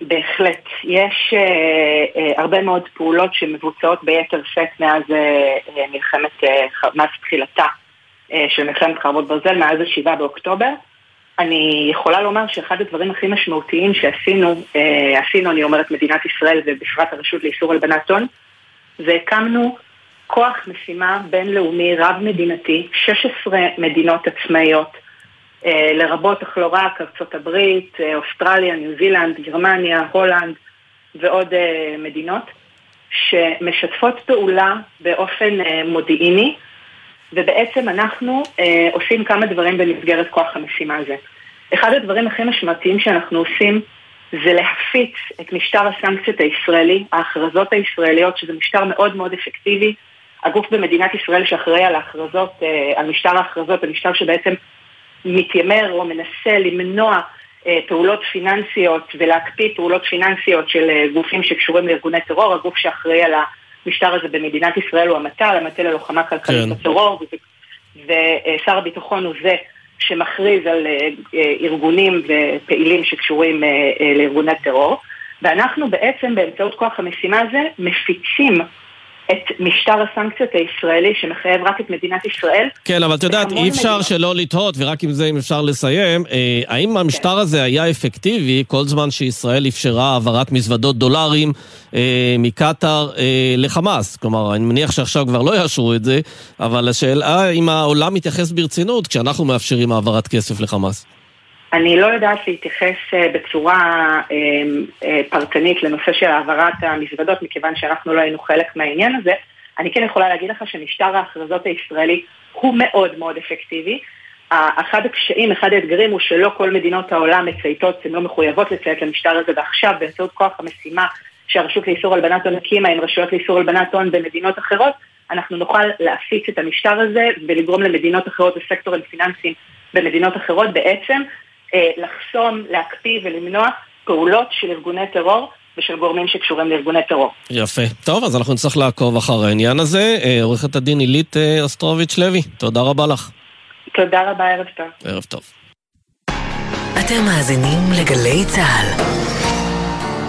בהחלט. יש הרבה מאוד פעולות שמבוצעות ביתר שאת מאז תחילתה של מלחמת חרבות ברזל, מאז 7 באוקטובר. אני יכולה לומר שאחד הדברים הכי משמעותיים שעשינו, אני אומרת מדינת ישראל ובפרט הרשות לאיסור הלבנת הון, והקמנו כוח משימה בינלאומי רב מדינתי, 16 מדינות עצמאיות, לרבות אך לא רק ארצות הברית, אוסטרליה, ניו זילנד, גרמניה, הולנד ועוד מדינות שמשתפות פעולה באופן מודיעיני, ובעצם אנחנו עושים כמה דברים במסגרת כוח המשימה הזה. אחד הדברים הכי משמעותיים שאנחנו עושים זה להפיץ את משטר הסנקציות הישראלי, ההכרזות הישראליות, שזה משטר מאוד מאוד אפקטיבי. הגוף במדינת ישראל שאחראי על ההכרזות, על משטר ההכרזות, המשטר שבעצם מתיימר או מנסה למנוע פעולות פיננסיות ולהקפיא פעולות פיננסיות של גופים שקשורים לארגוני טרור. הגוף שאחראי על המשטר הזה במדינת ישראל הוא המטה, למטה ללוחמה כלכלית בטרור, ושר הביטחון הוא זה שמכריז על ארגונים ופעילים שקשורים לארגוני טרור. ואנחנו בעצם באמצעות כוח המשימה הזה מפיצים את משטר הסנקציות הישראלי שמחייב רק את מדינת ישראל. כן, אבל את יודעת, אי אפשר שלא לתהות, ורק עם זה אם אפשר לסיים, האם המשטר הזה היה אפקטיבי כל זמן שישראל אפשרה העברת מזוודות דולרים מקטר לחמאס? כלומר, אני מניח שעכשיו כבר לא יאשרו את זה, אבל השאלה אם העולם מתייחס ברצינות כשאנחנו מאפשרים העברת כסף לחמאס. אני לא יודעת להתייחס בצורה פרטנית לנושא של העברת המזוודות, מכיוון שאנחנו לא היינו חלק מהעניין הזה. אני כן יכולה להגיד לך שמשטר ההכרזות הישראלי הוא מאוד מאוד אפקטיבי. אחד הקשיים, אחד האתגרים הוא שלא כל מדינות העולם מצייתות, הן לא מחויבות לציית למשטר הזה, ועכשיו באמצעות כוח המשימה שהרשות לאיסור הלבנת הון הקימה עם רשויות לאיסור הלבנת הון במדינות אחרות, אנחנו נוכל להפיץ את המשטר הזה ולגרום למדינות אחרות וסקטורים פיננסיים במדינות אחרות בעצם לחסום, להקפיא ולמנוע פעולות של ארגוני טרור ושל גורמים שקשורים לארגוני טרור. יפה. טוב, אז אנחנו נצטרך לעקוב אחר העניין הזה. עורכת הדין אילית אסטרוביץ' לוי, תודה רבה לך. תודה רבה, ערב טוב. ערב טוב. אתם מאזינים לגלי צהל.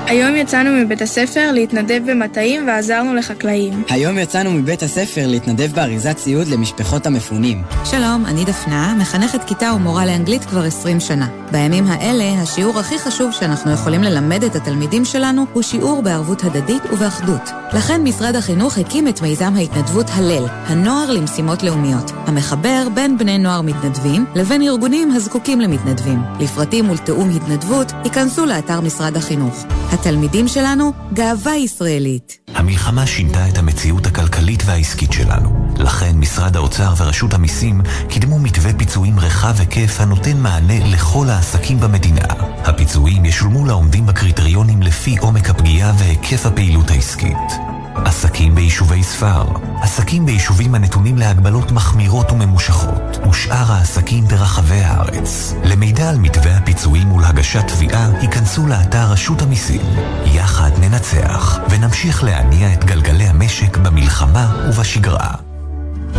היום יצאנו מבית הספר להתנדב במטעים ועזרנו לחקלאים. היום יצאנו מבית הספר להתנדב באריזת ציוד למשפחות המפונים. שלום, אני דפנה, מחנכת כיתה ומורה לאנגלית כבר 20 שנה. בימים האלה, השיעור הכי חשוב שאנחנו יכולים ללמד את התלמידים שלנו הוא שיעור בערבות הדדית ובאחדות. לכן משרד החינוך הקים את מיזם ההתנדבות הלל, הנוער למשימות לאומיות, המחבר בין בני נוער מתנדבים לבין ארגונים הזקוקים למתנדבים. לפרטים ולתאום התנדבות, ייכנסו לאתר משרד החינוך. התלמידים שלנו, גאווה ישראלית. המלחמה שינתה את המציאות הכלכלית והעסקית שלנו. לכן משרד האוצר ורשות המיסים קידמו מתווה פיצויים רחב וכיף הנותן מענה לכל העסקים במדינה. הפיצויים ישולמו לעומדים בקריטריונים לפי עומק הפגיעה והיקף הפעילות העסקית. עסקים ביישובי ספר, עסקים ביישובים הנתונים להגבלות מחמירות וממושכות, ושאר העסקים ברחבי הארץ. למידע על מתווה הפיצויים ולהגשת תביעה, ייכנסו לאתר רשות המיסים. יחד ננצח, ונמשיך להניע את גלגלי המשק במלחמה ובשגרה.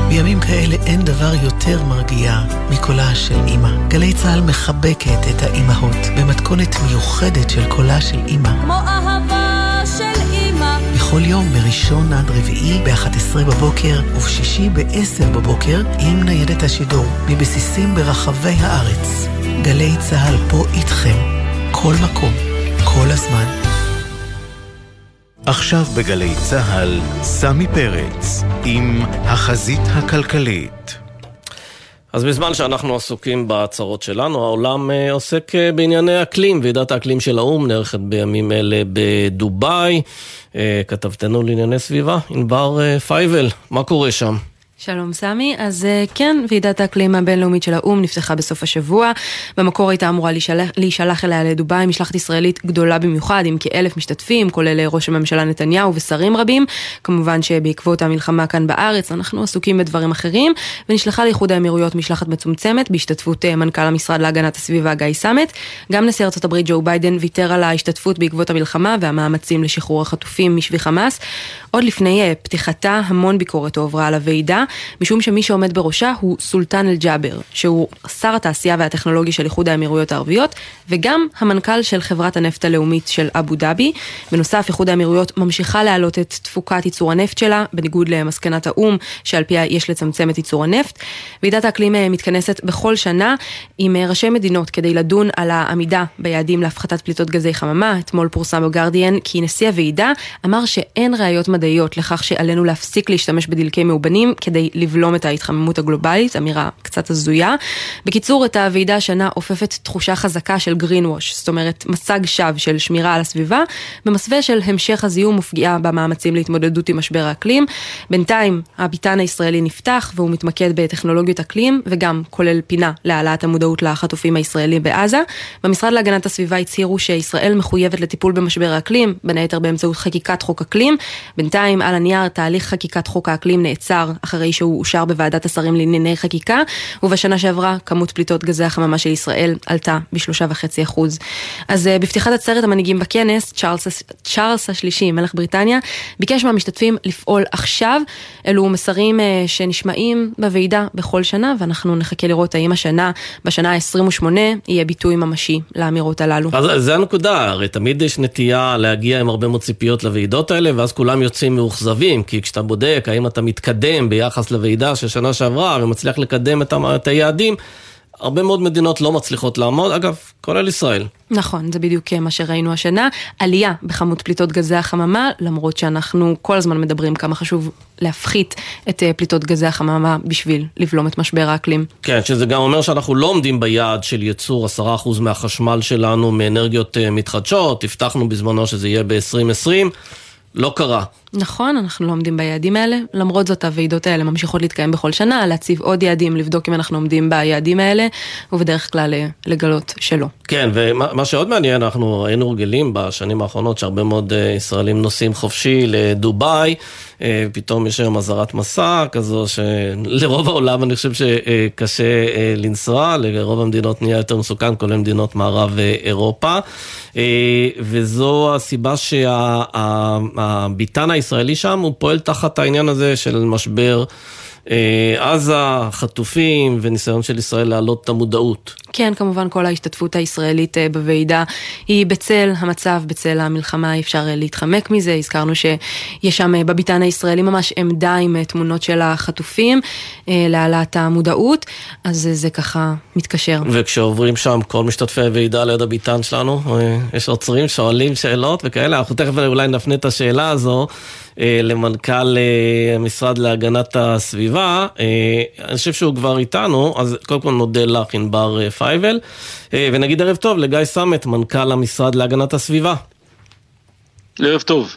בימים כאלה אין דבר יותר מרגיע מקולה של אמא. גלי צהל מחבקת את האמהות במתכונת מיוחדת של קולה של אמא. כמו אהבה של אמא. כל יום בראשון עד רביעי ב-11 בבוקר ובשישי ב-10 בבוקר עם ניידת השידור מבסיסים ברחבי הארץ. גלי צהל פה איתכם, כל מקום, כל הזמן. עכשיו בגלי צהל, סמי פרץ עם החזית הכלכלית. אז בזמן שאנחנו עסוקים בהצהרות שלנו, העולם עוסק בענייני אקלים. ועידת האקלים של האום נערכת בימים אלה בדוביי. כתבתנו לענייני סביבה, ענבר פייבל, מה קורה שם? שלום סמי, אז כן, ועידת האקלים הבינלאומית של האום נפתחה בסוף השבוע. במקור הייתה אמורה להישלח אליה לדוביי משלחת ישראלית גדולה במיוחד, עם כ-1,000 משתתפים, כולל ראש הממשלה נתניהו ושרים רבים. כמובן שבעקבות המלחמה כאן בארץ אנחנו עסוקים בדברים אחרים, ונשלחה לאיחוד האמירויות משלחת מצומצמת בהשתתפות מנכ"ל המשרד להגנת הסביבה גיא סמט. גם נשיא ארצות הברית ג'ו ביידן ויתר על ההשתתפות בעקבות המלחמה והמאמצים לשחרור החטופים משבי חמאס. עוד לפני פתיחתה, המון ביקורת הועברה על הוועידה, משום שמי שעומד בראשה הוא סולטן אל-ג'אבר, שהוא שר התעשייה והטכנולוגיה של איחוד האמירויות הערביות, וגם המנכ"ל של חברת הנפט הלאומית של אבו דאבי. בנוסף, איחוד האמירויות ממשיכה להעלות את תפוקת ייצור הנפט שלה, בניגוד למסקנת האום, שעל פיה יש לצמצם את ייצור הנפט. ועידת האקלים מתכנסת בכל שנה עם ראשי מדינות כדי לדון על העמידה ביעדים להפחתת פליטות גזי חממה. אתמול פורסם בגרדיאן כי נשיא הוועידה אמר שאין ראיות מדעיות לכך שעלינו להפסיק להשתמש בדלקי מאובנים כדי לבלום את ההתחממות הגלובלית, אמירה קצת הזויה. בקיצור, את הוועידה השנה אופפת תחושה חזקה של גרינווש, זאת אומרת, מסג שווא של שמירה על הסביבה, במסווה של המשך הזיהום ופגיעה במאמצים להתמודדות עם משבר האקלים. בינתיים, הביטן הישראלי נפתח, והוא מתמקד בטכנולוגיות אקלים, וגם כולל פינה להעלאת המודעות לחטופים הישראלים בעזה. במשרד להגנת הסביבה הצהירו שישראל מחויבת לטיפול במשבר האקלים, בין היתר באמצעות חקיקת חוק אקלים. בינתיים, על הנייר, תהליך חקיקת חוק האקלים נעצר, אחרי שהוא אושר בוועדת השרים לענייני חקיקה, ובשנה שעברה כמות פליטות גזי החממה של ישראל עלתה ב3.5%. אז בפתיחת עצרת המנהיגים בכנס, צ'ארלס השלישי, מלך בריטניה, ביקש מהמשתתפים לפעול עכשיו. אלו מסרים שנשמעים בוועידה בכל שנה, ואנחנו נחכה לראות האם השנה, בשנה ה-28, יהיה ביטוי ממשי לאמירות הללו. אז זה הנקודה, הרי תמיד יש נטייה להגיע עם הרבה מאוד ציפיות לוועידות האלה, ואז כולם יוצאים מאוכזבים, כי כשאתה בודק האם אתה מתקדם ביחס לוועידה של שנה שעברה, ומצליח לקדם את היעדים, הרבה מאוד מדינות לא מצליחות לעמוד, אגב, כולל ישראל. נכון, זה בדיוק מה שראינו השנה, עלייה בכמות פליטות גזי החממה, למרות שאנחנו כל הזמן מדברים כמה חשוב להפחית את פליטות גזי החממה בשביל לבלום את משבר האקלים. כן, שזה גם אומר שאנחנו לא עומדים ביעד של ייצור 10% מהחשמל שלנו מאנרגיות מתחדשות, הבטחנו בזמנו שזה יהיה ב-2020, לא קרה. נכון, אנחנו לא עומדים ביעדים האלה, למרות זאת הוועידות האלה ממשיכות להתקיים בכל שנה, להציב עוד יעדים, לבדוק אם אנחנו עומדים ביעדים האלה, ובדרך כלל לגלות שלא. כן, ומה שעוד מעניין, אנחנו היינו רגילים בשנים האחרונות, שהרבה מאוד ישראלים נוסעים חופשי לדובאי, פתאום יש היום אזהרת מסע כזו, שלרוב העולם אני חושב שקשה לנסוע, לרוב המדינות נהיה יותר מסוכן, כולל מדינות מערב אירופה, וזו הסיבה שהביטן הישראלי שם, הוא פועל תחת העניין הזה של משבר עזה, חטופים וניסיון של ישראל להעלות את המודעות. כן, כמובן כל ההשתתפות הישראלית בוועידה היא בצל המצב, בצל המלחמה, אפשר להתחמק מזה. הזכרנו שיש שם בביתן הישראלי ממש עמדה עם תמונות של החטופים להעלאת המודעות, אז זה ככה מתקשר. וכשעוברים שם כל משתתפי הוועידה ליד הביתן שלנו, יש עוצרים, שואלים שאלות וכאלה, אנחנו תכף אולי נפנה את השאלה הזו למנכ"ל המשרד להגנת הסביבה, אני חושב שהוא כבר איתנו, אז קודם כל נודה לך, ענבר פייבל, ונגיד ערב טוב לגיא סמט, מנכ"ל המשרד להגנת הסביבה. ערב טוב.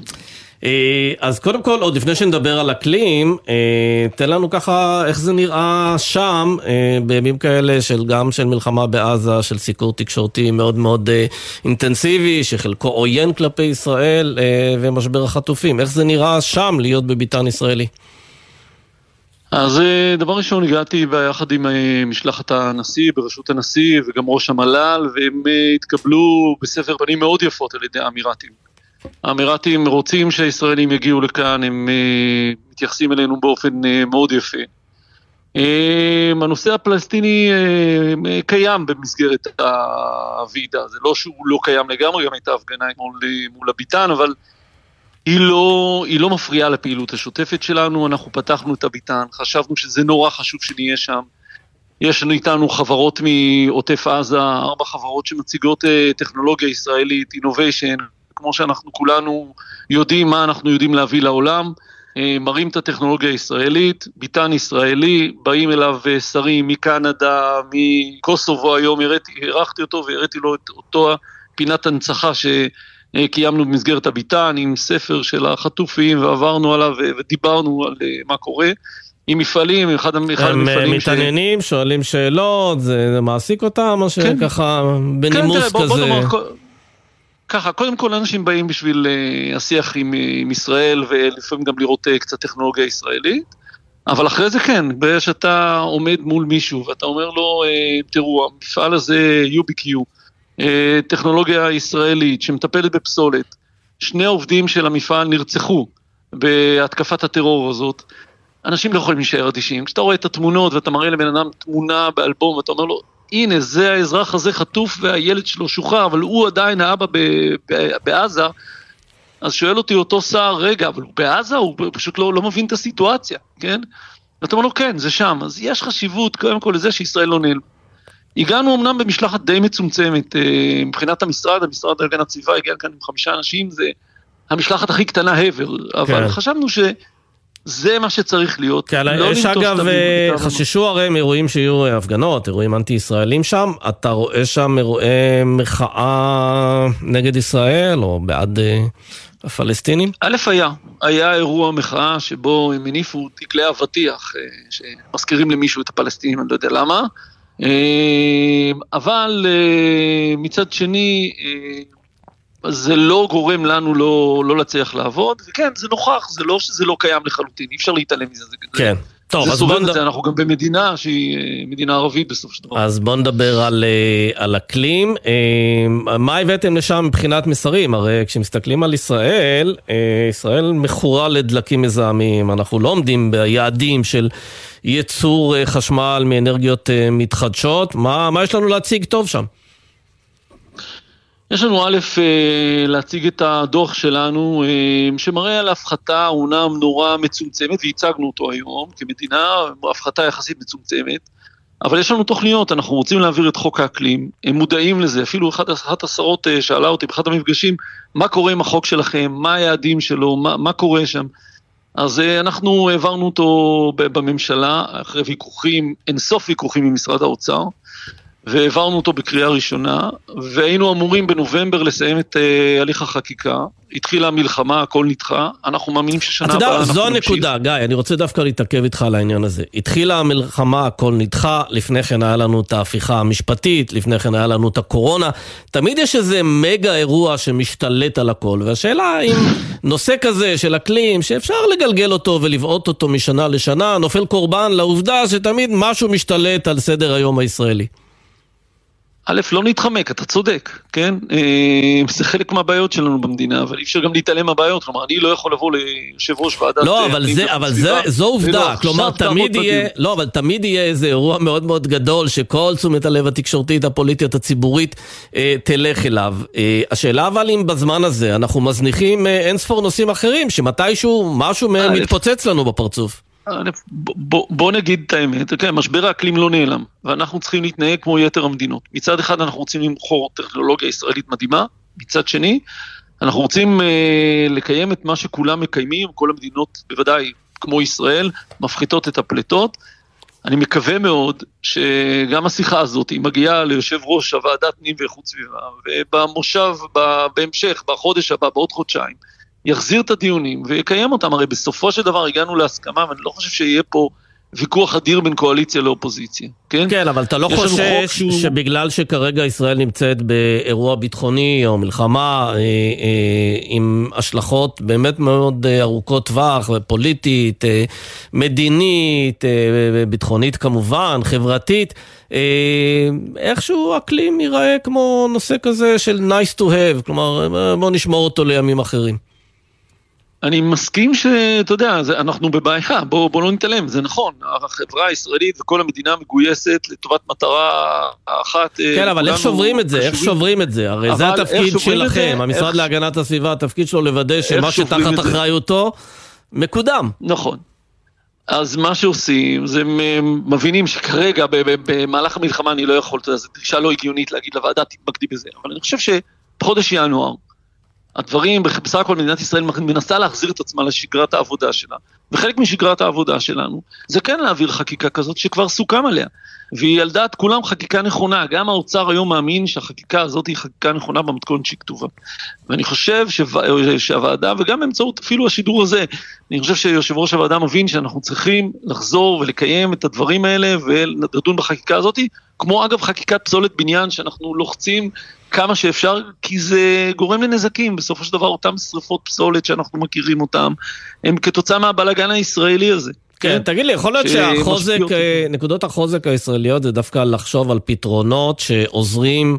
אז קודם כל, עוד לפני שנדבר על אקלים, תן לנו ככה איך זה נראה שם, בימים כאלה של גם של מלחמה בעזה, של סיקור תקשורתי מאוד מאוד אינטנסיבי, שחלקו עוין כלפי ישראל ומשבר החטופים. איך זה נראה שם להיות בביתן ישראלי? אז דבר ראשון, הגעתי ביחד עם משלחת הנשיא, בראשות הנשיא וגם ראש המל"ל, והם התקבלו בסבר פנים מאוד יפות על ידי האמירתים. האמירתים רוצים שהישראלים יגיעו לכאן, הם מתייחסים אלינו באופן מאוד יפה. הנושא הפלסטיני קיים במסגרת הוועידה, זה לא שהוא לא קיים לגמרי, גם הייתה הפגנה מול הביטן, אבל היא לא מפריעה לפעילות השוטפת שלנו, אנחנו פתחנו את הביטן, חשבנו שזה נורא חשוב שנהיה שם, יש לנו איתנו חברות מעוטף עזה, 4 חברות שמציגות טכנולוגיה ישראלית, innovation, כמו שאנחנו כולנו יודעים מה אנחנו יודעים להביא לעולם, מראים את הטכנולוגיה הישראלית, ביטן ישראלי, באים אליו שרים מקנדה, מקוסובו היום, הרחתי אותו והראיתי לו את אותו פינת הנצחה שקיימנו במסגרת הביטן, עם ספר של החטופים, ועברנו עליו ודיברנו על מה קורה, עם מפעלים, אחד המפעלים מתעניינים, שואלים שאלות, זה מעסיק אותם, או שככה בנימוס כזה? ככה, קודם כל אנשים באים בשביל השיח עם ישראל, ולפעמים גם לראות קצת טכנולוגיה ישראלית, אבל אחרי זה כן, שאתה עומד מול מישהו, ואתה אומר לו, תראו, המפעל הזה UBQ, טכנולוגיה ישראלית שמטפלת בפסולת, 2 עובדים של המפעל נרצחו בהתקפת הטרור הזאת, אנשים לא יכולים להישאר אדישים, כשאתה רואה את התמונות, ואתה מראה לבן אדם תמונה באלבום, ואתה אומר לו, הנה, זה האזרח הזה חטוף והילד שלו שוחרר, אבל הוא עדיין האבא בעזה, אז שואל אותי אותו שר, רגע, אבל הוא בעזה, הוא פשוט לא מבין את הסיטואציה, כן? ואתה אומר לו, כן, זה שם, אז יש חשיבות, קודם כל לזה שישראל לא נעלם. הגענו אמנם במשלחת די מצומצמת, מבחינת המשרד להגנת הסביבה, הגיע כאן עם 5 אנשים, זה המשלחת הכי קטנה העבר, אבל חשבנו ש... זה מה שצריך להיות. יש אגב, חששו הרי מאירועים שיהיו הפגנות, אירועים אנטי-ישראלים שם, אתה רואה שם אירועי מחאה נגד ישראל, או בעד הפלסטינים? היה אירוע מחאה שבו הם הניפו דגלי אבטיח, שמזכירים למישהו את הפלסטינים, אני לא יודע למה, אבל מצד שני, זה לא גורם לנו לא להצליח לעבוד, וכן, זה נוכח, זה לא שזה לא קיים לחלוטין, אי אפשר להתעלם מזה, זה גדול. כן. טוב, אז בוא נדבר, אנחנו גם במדינה שהיא מדינה ערבית בסוף של דבר. אז בוא נדבר על אקלים. מה הבאתם לשם מבחינת מסרים? הרי כשמסתכלים על ישראל, ישראל מכורה לדלקים מזהמים, אנחנו לא עומדים ביעדים של ייצור חשמל מאנרגיות מתחדשות. מה יש לנו להציג טוב שם? יש לנו א' להציג את הדוח שלנו, שמראה על הפחתה אומנם נורא מצומצמת, והצגנו אותו היום כמדינה, הפחתה יחסית מצומצמת, אבל יש לנו תוכניות, אנחנו רוצים להעביר את חוק האקלים, הם מודעים לזה, אפילו אחת השרות שאלה אותי באחד המפגשים, מה קורה עם החוק שלכם, מה היעדים שלו, מה קורה שם, אז אנחנו העברנו אותו בממשלה, אחרי ויכוחים, אינסוף ויכוחים ממשרד האוצר, והעברנו אותו בקריאה ראשונה, והיינו אמורים בנובמבר לסיים את הליך החקיקה, התחילה המלחמה, הכל נדחה, אנחנו מאמינים ששנה הבאה אנחנו נמשיך. זו הנקודה, גיא, אני רוצה דווקא להתעכב איתך על העניין הזה. התחילה המלחמה, הכל נדחה, לפני כן היה לנו את ההפיכה המשפטית, לפני כן היה לנו את הקורונה, תמיד יש איזה מגה אירוע שמשתלט על הכל, והשאלה אם נושא כזה של אקלים, שאפשר לגלגל אותו ולבעוט אותו משנה לשנה, נופל קורבן לעובדה שתמיד משהו משתלט על סדר היום הישראלי. א', לא נתחמק, אתה צודק, כן? זה חלק מהבעיות שלנו במדינה, אבל אי אפשר גם להתעלם מהבעיות, כלומר, אני לא יכול לבוא ליושב ראש ועדת... לא, אבל זו עובדה, כלומר, תמיד יהיה איזה אירוע מאוד מאוד גדול, שכל תשומת הלב התקשורתית, הפוליטית, הציבורית, תלך אליו. השאלה אבל אם בזמן הזה, אנחנו מזניחים אין ספור נושאים אחרים, שמתישהו משהו מהם מתפוצץ לנו בפרצוף. בוא נגיד את האמת, משבר האקלים לא נעלם, ואנחנו צריכים להתנהג כמו יתר המדינות. מצד אחד אנחנו רוצים למכור טכנולוגיה ישראלית מדהימה, מצד שני, אנחנו רוצים לקיים את מה שכולם מקיימים, כל המדינות בוודאי כמו ישראל, מפחיתות את הפלטות. אני מקווה מאוד שגם השיחה הזאת היא מגיעה ליושב ראש הוועדת פנים ואיכות סביבה, ובמושב, בהמשך, בחודש הבא, בעוד חודשיים, יחזיר את הדיונים ויקיים אותם, הרי בסופו של דבר הגענו להסכמה, ואני לא חושב שיהיה פה ויכוח אדיר בין קואליציה לאופוזיציה. כן, אבל אתה לא חושש שבגלל שכרגע ישראל נמצאת באירוע ביטחוני או מלחמה עם השלכות באמת מאוד ארוכות טווח, פוליטית, מדינית, ביטחונית כמובן, חברתית, איכשהו אקלים ייראה כמו נושא כזה של nice to have, כלומר בוא נשמור אותו לימים אחרים. אני מסכים שאתה יודע, אנחנו בבעיה, בוא לא נתעלם, זה נכון, החברה הישראלית וכל המדינה מגויסת לטובת מטרה אחת. כן, אבל איך שוברים את זה, איך שוברים את זה, הרי זה התפקיד שלכם, המשרד להגנת הסביבה, התפקיד שלו לוודא שמה שתחת אחריותו מקודם. נכון. אז מה שעושים, זה מבינים שכרגע במהלך המלחמה אני לא יכול, זו דרישה לא הגיונית להגיד לוועדה, תתמקדי בזה, אבל אני חושב שבחודש ינואר, הדברים, בסך הכל מדינת ישראל מנסה להחזיר את עצמה לשגרת העבודה שלה, וחלק משגרת העבודה שלנו, זה כן להעביר חקיקה כזאת שכבר סוכם עליה, והיא על דעת כולם חקיקה נכונה, גם האוצר היום מאמין שהחקיקה הזאת היא חקיקה נכונה במתכונת שהיא כתובה, ואני חושב שהוועדה, וגם באמצעות אפילו השידור הזה, אני חושב שיושב ראש הוועדה מבין שאנחנו צריכים לחזור ולקיים את הדברים האלה, ולדון בחקיקה הזאת, כמו אגב חקיקת פסולת בניין שאנחנו לוחצים כמה שאפשר, כי זה גורם לנזקים, בסופו של דבר אותם שריפות פסולת שאנחנו מכירים אותם, הם כתוצאה מהבלגן הישראלי הזה. כן, תגיד לי, יכול להיות שהחוזק, נקודות החוזק הישראליות זה דווקא לחשוב על פתרונות שעוזרים,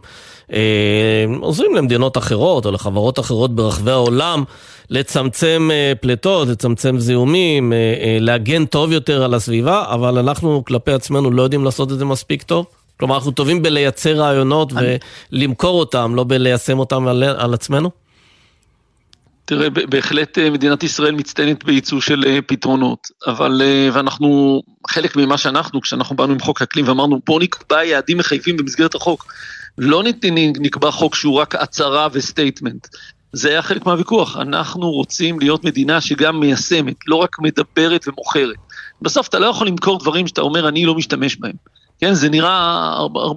למדינות אחרות או לחברות אחרות ברחבי העולם, לצמצם פלטות, לצמצם זיהומים, להגן טוב יותר על הסביבה, אבל אנחנו כלפי עצמנו לא יודעים לעשות את זה מספיק טוב. כלומר, אנחנו טובים בלייצר רעיונות ולמכור אותם, לא בליישם אותם על עצמנו? תראה, בהחלט מדינת ישראל מצטיינת בייצוא של פתרונות, אבל ואנחנו, חלק ממה שאנחנו, כשאנחנו באנו עם חוק האקלים ואמרנו, בוא נקבע יעדים מחייבים במסגרת החוק, לא נקבע חוק שהוא רק הצהרה וסטייטמנט, זה היה חלק מהוויכוח, אנחנו רוצים להיות מדינה שגם מיישמת, לא רק מדברת ומוכרת, בסוף אתה לא יכול למכור דברים שאתה אומר, אני לא משתמש בהם, כן, זה נראה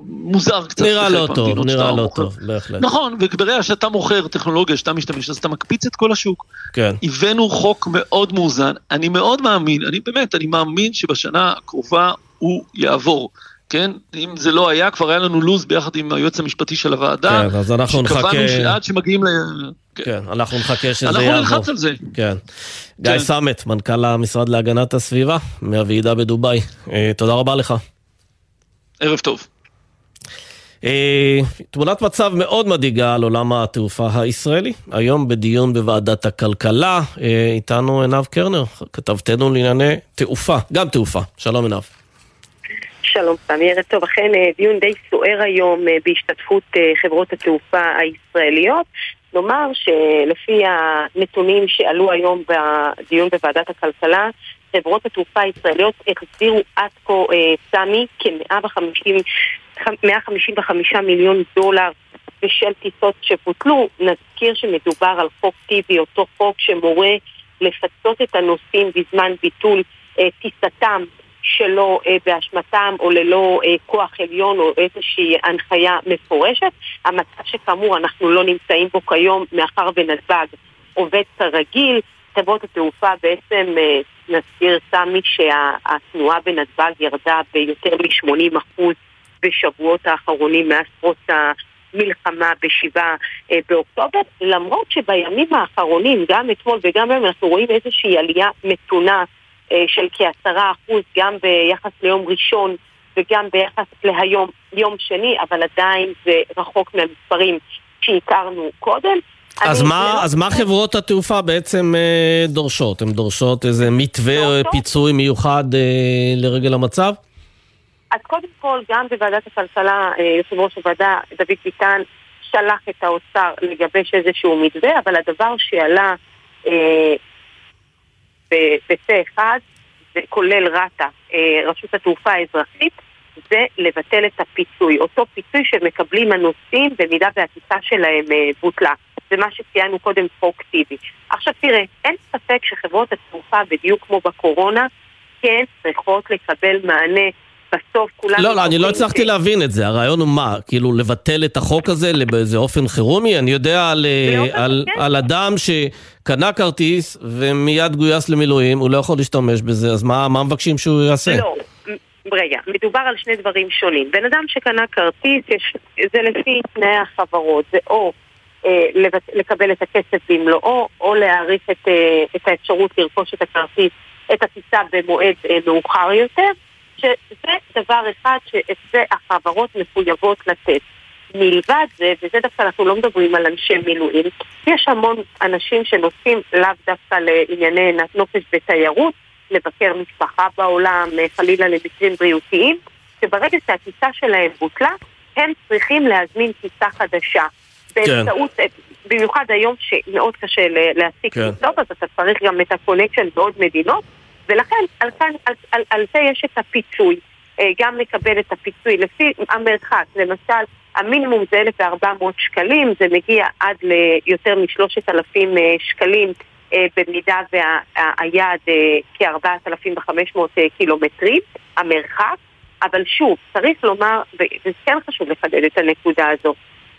מוזר קצת. נראה לא טוב, נראה לא טוב, בהחלט. נכון, וברגע שאתה מוכר טכנולוגיה, שאתה משתמש, אז אתה מקפיץ את כל השוק. כן. הבאנו חוק מאוד מאוזן, אני מאוד מאמין, אני מאמין שבשנה הקרובה הוא יעבור. כן, אם זה לא היה, כבר היה לנו לוז ביחד עם היועץ המשפטי של הוועדה. כן, אז אנחנו נחכה. שקבענו שעד שמגיעים כן, אנחנו נחכה שזה יעבור. אנחנו נלחץ על זה. כן. גיא סמט, מנכ"ל המשרד להגנת הסביבה, מהוועידה בדוביי. תודה רבה לך. ערב טוב. תמונת מצב מאוד מדאיגה על עולם התעופה הישראלי. היום בדיון בוועדת הכלכלה, איתנו עינב קרנר, כתבתנו לענייני תעופה, גם תעופה. שלום עינב. שלום סמי, ערב טוב. אכן דיון די סוער היום בהשתתפות חברות התעופה הישראליות. נאמר שלפי הנתונים שעלו היום בדיון בוועדת הכלכלה, חברות התעופה הישראליות החזירו עד כה סמי כ-155 מיליון דולר בשל טיסות שבוטלו. נזכיר שמדובר על חוק טיבי, אותו חוק שמורה לפצות את הנוסעים בזמן ביטול טיסתם שלא באשמתם או ללא כוח עליון או איזושהי הנחיה מפורשת. המצב שכאמור אנחנו לא נמצאים בו כיום מאחר ונתב"ג עובד כרגיל. חברות התעופה בעצם נזכיר סמי שהתנועה בנתב"ג ירדה ביותר מ-80% בשבועות האחרונים מאז פרוץ המלחמה ב7 באוקטובר, למרות שבימים האחרונים, גם אתמול וגם היום, אנחנו רואים איזושהי עלייה מתונה של כ10%, גם ביחס ליום ראשון וגם ביחס להיום, יום שני, אבל עדיין זה רחוק מהמספרים שהכרנו קודם. אז מה חברות התעופה בעצם דורשות? הן דורשות איזה מתווה פיצוי מיוחד לרגל המצב? אז קודם כל, גם בוועדת הכלכלה, יושב ראש הוועדה, דוד ביטן, שלח את האוצר לגבש איזשהו מתווה, אבל הדבר שעלה בפה אחד, זה כולל רט"א, רשות התעופה האזרחית, זה לבטל את הפיצוי, אותו פיצוי שמקבלים הנוסעים במידה והטיסה שלהם בוטלה. זה מה שציינו קודם פרוקטיבי. עכשיו תראה, אין ספק שחברות התעופה, בדיוק כמו בקורונה, כן צריכות לקבל מענה בסוף. כולנו... לא, אני לא הצלחתי להבין את זה. הרעיון הוא מה? כאילו לבטל את החוק הזה באיזה אופן חירומי? אני יודע על אדם שקנה כרטיס ומיד גויס למילואים, הוא לא יכול להשתמש בזה, אז מה מבקשים שהוא יעשה? לא, רגע, מדובר על שני דברים שונים. בן אדם שקנה כרטיס, זה לפי תנאי החברות, זה או לקבל את הכסף במלואו, או להאריך את האפשרות לרכוש את הכרטיס, את הטיסה במועד מאוחר יותר, שזה דבר אחד שאת זה החברות מחויבות לתת. מלבד זה, וזה דווקא אנחנו לא מדברים על אנשי מילואים, יש המון אנשים שנוסעים לאו דווקא לענייני נופש בתיירות, לבקר משפחה בעולם, חלילה למקרים בריאותיים, שברגע שהטיסה שלהם בוטלה, הם צריכים להזמין טיסה חדשה. באמצעות, במיוחד היום שמאוד קשה להסיק טיסות, אז אתה צריך גם את הקונקשן בעוד מדינות, ולכן על זה יש את הפיצוי, גם לקבל את הפיצוי לפי המרחק. למשל, המינימום זה 1,400 שקלים, זה מגיע עד ליותר מ3,000 שקלים, במידה והיעד כ4,500 קילומטרים, המרחק. אבל שוב, צריך לומר, וזה כן חשוב לחדד את הנקודה הזו,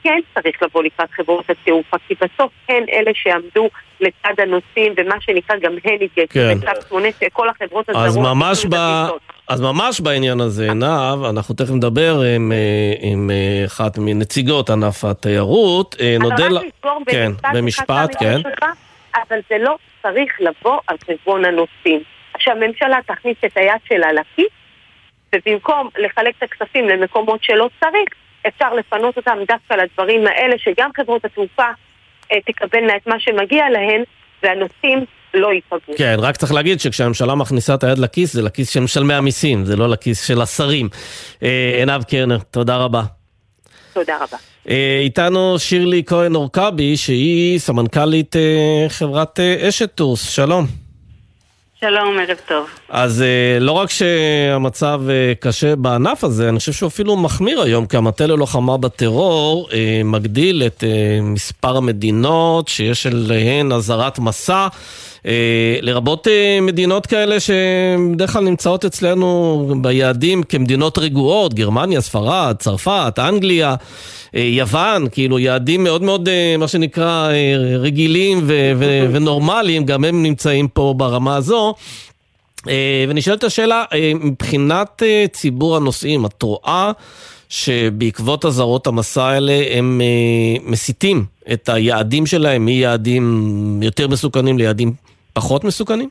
כן צריך לבוא לקראת חברות התעופה, כי בסוף הן אלה שעמדו לצד הנושאים, ומה שנקרא גם הן התגייסו לצד תמונת כל החברות הזרות. אז ממש בעניין הזה, עינב, אנחנו תכף נדבר עם אחת מנציגות ענף התיירות. נודה לה... כן, במשפט, כן. אבל זה לא צריך לבוא על חשבון הנושאים. שהממשלה תכניס את היד שלה לכיס, ובמקום לחלק את הכספים למקומות שלא צריך, אפשר לפנות אותם דווקא לדברים האלה, שגם חברות התעופה תקבלנה את מה שמגיע להן, והנושאים לא ייפגעו. כן, רק צריך להגיד שכשהממשלה מכניסה את היד לכיס, זה לכיס של משלמי המיסים, זה לא לכיס של השרים. עינב קרנר, תודה רבה. תודה רבה. איתנו שירלי כהן אורקבי, שהיא סמנכ"לית חברת אשת טורס. שלום. שלום, ערב טוב. אז לא רק שהמצב קשה בענף הזה, אני חושב שהוא אפילו מחמיר היום, כי המטה ללוחמה בטרור מגדיל את מספר המדינות שיש אליהן אזהרת מסע, לרבות מדינות כאלה שבדרך כלל נמצאות אצלנו ביעדים כמדינות רגועות, גרמניה, ספרד, צרפת, אנגליה, יוון, כאילו יעדים מאוד מאוד, מה שנקרא, רגילים ונורמליים, גם הם נמצאים פה ברמה הזו. ונשאלת השאלה, מבחינת ציבור הנוסעים, את רואה שבעקבות הזרות המסע האלה הם מסיתים את היעדים שלהם, מיעדים יותר מסוכנים ליעדים פחות מסוכנים?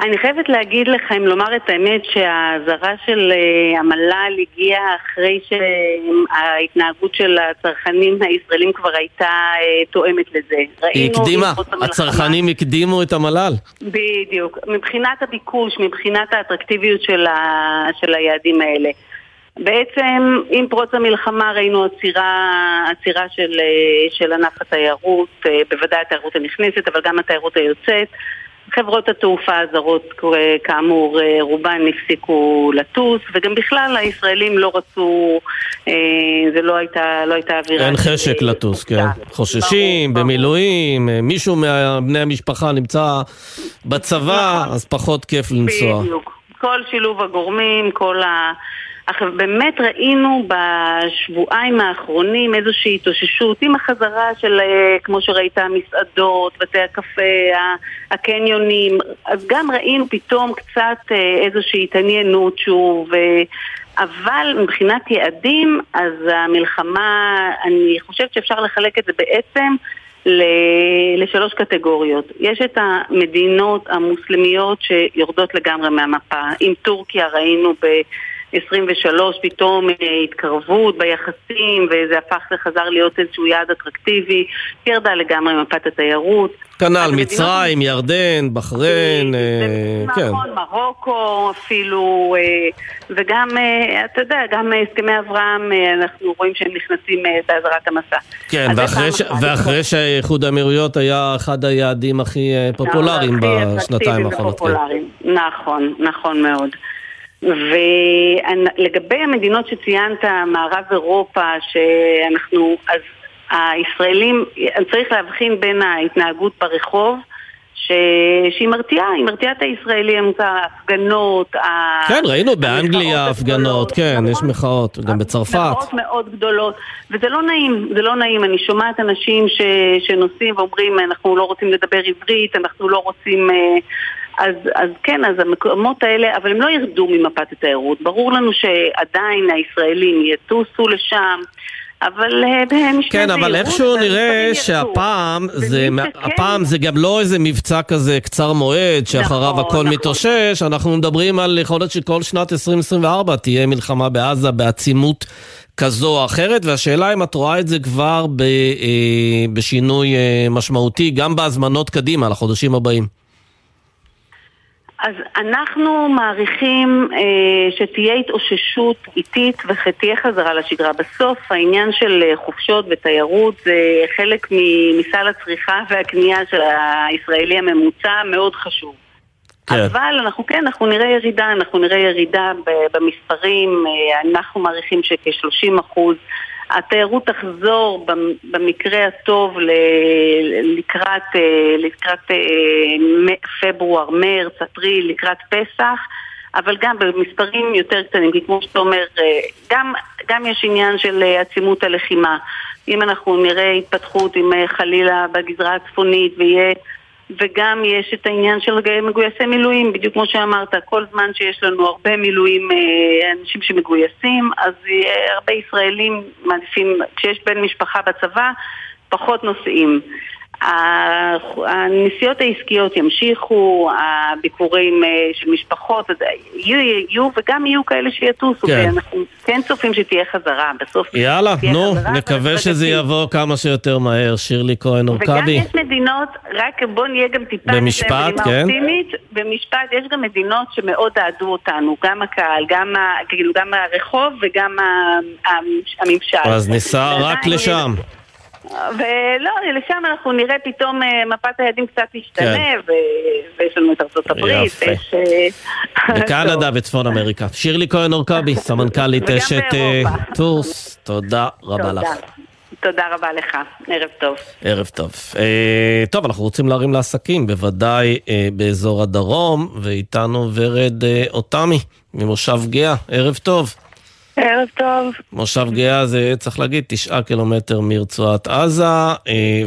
אני חייבת להגיד לך, אם לומר את האמת, שהזרה של המל"ל הגיעה אחרי שההתנהגות של הצרכנים הישראלים כבר הייתה תואמת לזה. היא הקדימה, הצרכנים הקדימו את המל"ל. בדיוק, מבחינת הביקוש, מבחינת האטרקטיביות של היעדים האלה. בעצם עם פרוץ המלחמה ראינו עצירה של ענף התיירות, בוודאי התיירות הנכנסת, אבל גם התיירות היוצאת. חברות התעופה הזרות, כאמור, רובן נפסיקו לטוס, וגם בכלל הישראלים לא רצו, זה לא הייתה אווירה. אין חשק לטוס, כן. חוששים, במילואים, מישהו מבני המשפחה נמצא בצבא, אז פחות כיף לנסוע. כל שילוב הגורמים, כל באמת ראינו בשבועיים האחרונים איזושהי התאוששות עם החזרה של, כמו שראית, המסעדות, בתי הקפה, הקניונים. אז גם ראינו פתאום קצת איזושהי התעניינות שוב, אבל מבחינת יעדים, אז המלחמה, אני חושבת שאפשר לחלק את זה בעצם לשלוש קטגוריות. יש את המדינות המוסלמיות שיורדות לגמרי מהמפה. עם טורקיה ראינו 23 פתאום התקרבות ביחסים, וזה הפך לחזר להיות איזשהו יעד אטרקטיבי, ירדה לגמרי מפת התיירות. כנ"ל מצרים, ירדן, בחרין, כן. מרוקו אפילו, וגם, אתה יודע, גם הסכמי אברהם, אנחנו רואים שהם נכנסים בעזרת המסע. כן, ואחרי שהאיחוד האמירויות היה אחד היעדים הכי פופולריים בשנתיים האחרונות. נכון מאוד. ולגבי המדינות שציינת, מערב אירופה, שאנחנו, אז הישראלים, צריך להבחין בין ההתנהגות ברחוב, שהיא מרתיעה, היא מרתיעת הישראלים, ההפגנות. כן, ראינו באנגליה הפגנות, כן, יש מחאות, גם בצרפת. מחאות מאוד גדולות, וזה לא נעים, זה לא נעים. אני שומעת אנשים שנוסעים ואומרים, אנחנו לא רוצים לדבר עברית, אנחנו לא רוצים... אז כן, אז המקומות האלה, אבל הם לא ירדו ממפת התיירות. ברור לנו שעדיין הישראלים יטוסו לשם, אבל בהם יש... כן, אבל איכשהו נראה שהפעם זה גם לא איזה מבצע כזה קצר מועד, שאחריו הכל מתאושש. אנחנו מדברים על יכולת שכל שנת 2024 תהיה מלחמה בעזה בעצימות כזו או אחרת, והשאלה אם את רואה את זה כבר בשינוי משמעותי, גם בהזמנות קדימה לחודשים הבאים. אז אנחנו מעריכים שתהיה התאוששות איטית ותהיה חזרה לשגרה. בסוף העניין של חופשות ותיירות זה חלק מסל הצריכה והקנייה של הישראלי הממוצע, מאוד חשוב. כן. אבל אנחנו נראה ירידה, במספרים, אנחנו מעריכים שכ-30% התיירות תחזור במקרה הטוב לקראת פברואר, מרץ, אפריל, לקראת פסח, אבל גם במספרים יותר קטנים, כי כמו שאתה אומר, גם יש עניין של עצימות הלחימה. אם אנחנו נראה התפתחות עם חלילה בגזרה הצפונית, וגם יש את העניין של מגויסי מילואים, בדיוק כמו שאמרת, כל זמן שיש לנו הרבה מילואים, אנשים שמגויסים, אז הרבה ישראלים מעדיפים, כשיש בן משפחה בצבא, פחות נוסעים. הנסיעות העסקיות ימשיכו, הביקורים של משפחות יהיו, וגם יהיו כאלה שיטוסו, ואנחנו כן צופים שתהיה חזרה בסוף. יאללה, נו, נקווה שזה יבוא כמה שיותר מהר. שירלי כהן אורקבי. וגם יש מדינות, רק בוא נהיה גם טיפה במשפט, כן, במשפט יש גם מדינות שמאוד אהדו אותנו, גם הקהל, גם הרחוב וגם הממשל. אז ניסע רק לשם. ולא, לשם אנחנו נראה פתאום מפת היעדים קצת תשתנה, ויש לנו את ארצות הברית, בקנדה וצפון אמריקה. שירלי כהן אורקבי, סמנכ"לית אשת טורס, תודה רבה לך. תודה רבה לך, ערב טוב. ערב טוב. טוב, אנחנו רוצים להרים לעסקים, בוודאי באזור הדרום, ואיתנו ורד אותמי, ממושב גאה, ערב טוב. ערב טוב. מושב גאה זה, צריך להגיד, 9 קילומטר מרצועת עזה,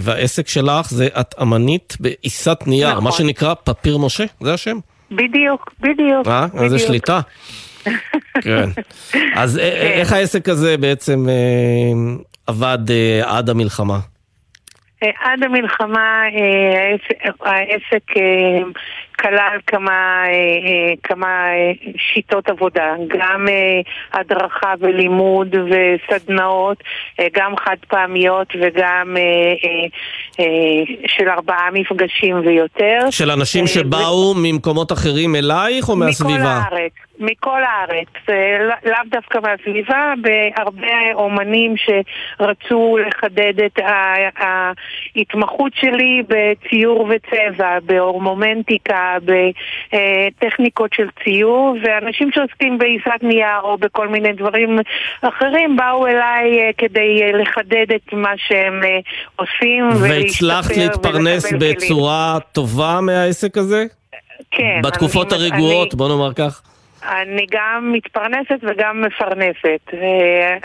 והעסק שלך זה את אמנית בעיסת נייר, נכון. מה שנקרא פפיר משה, זה השם? בדיוק. אז זה שליטה. כן. אז איך העסק הזה בעצם עבד עד המלחמה? עד המלחמה העסק כלל כמה שיטות עבודה, גם הדרכה ולימוד וסדנאות, גם חד פעמיות וגם של 4 מפגשים ויותר. של אנשים שבאו ממקומות אחרים אלייך או מהסביבה? מכל הארץ, לאו דווקא מהסביבה, בהרבה אומנים שרצו לחדד את ההתמחות שלי בציור וצבע, בהורמומנטיקה, בטכניקות של ציור, ואנשים שעוסקים בעיסת נייר או בכל מיני דברים אחרים באו אליי כדי לחדד את מה שהם עושים. והצלחת להתפרנס בצורה טובה מהעסק הזה? כן. בתקופות הרגועות, בוא נאמר כך. אני גם מתפרנסת וגם מפרנסת.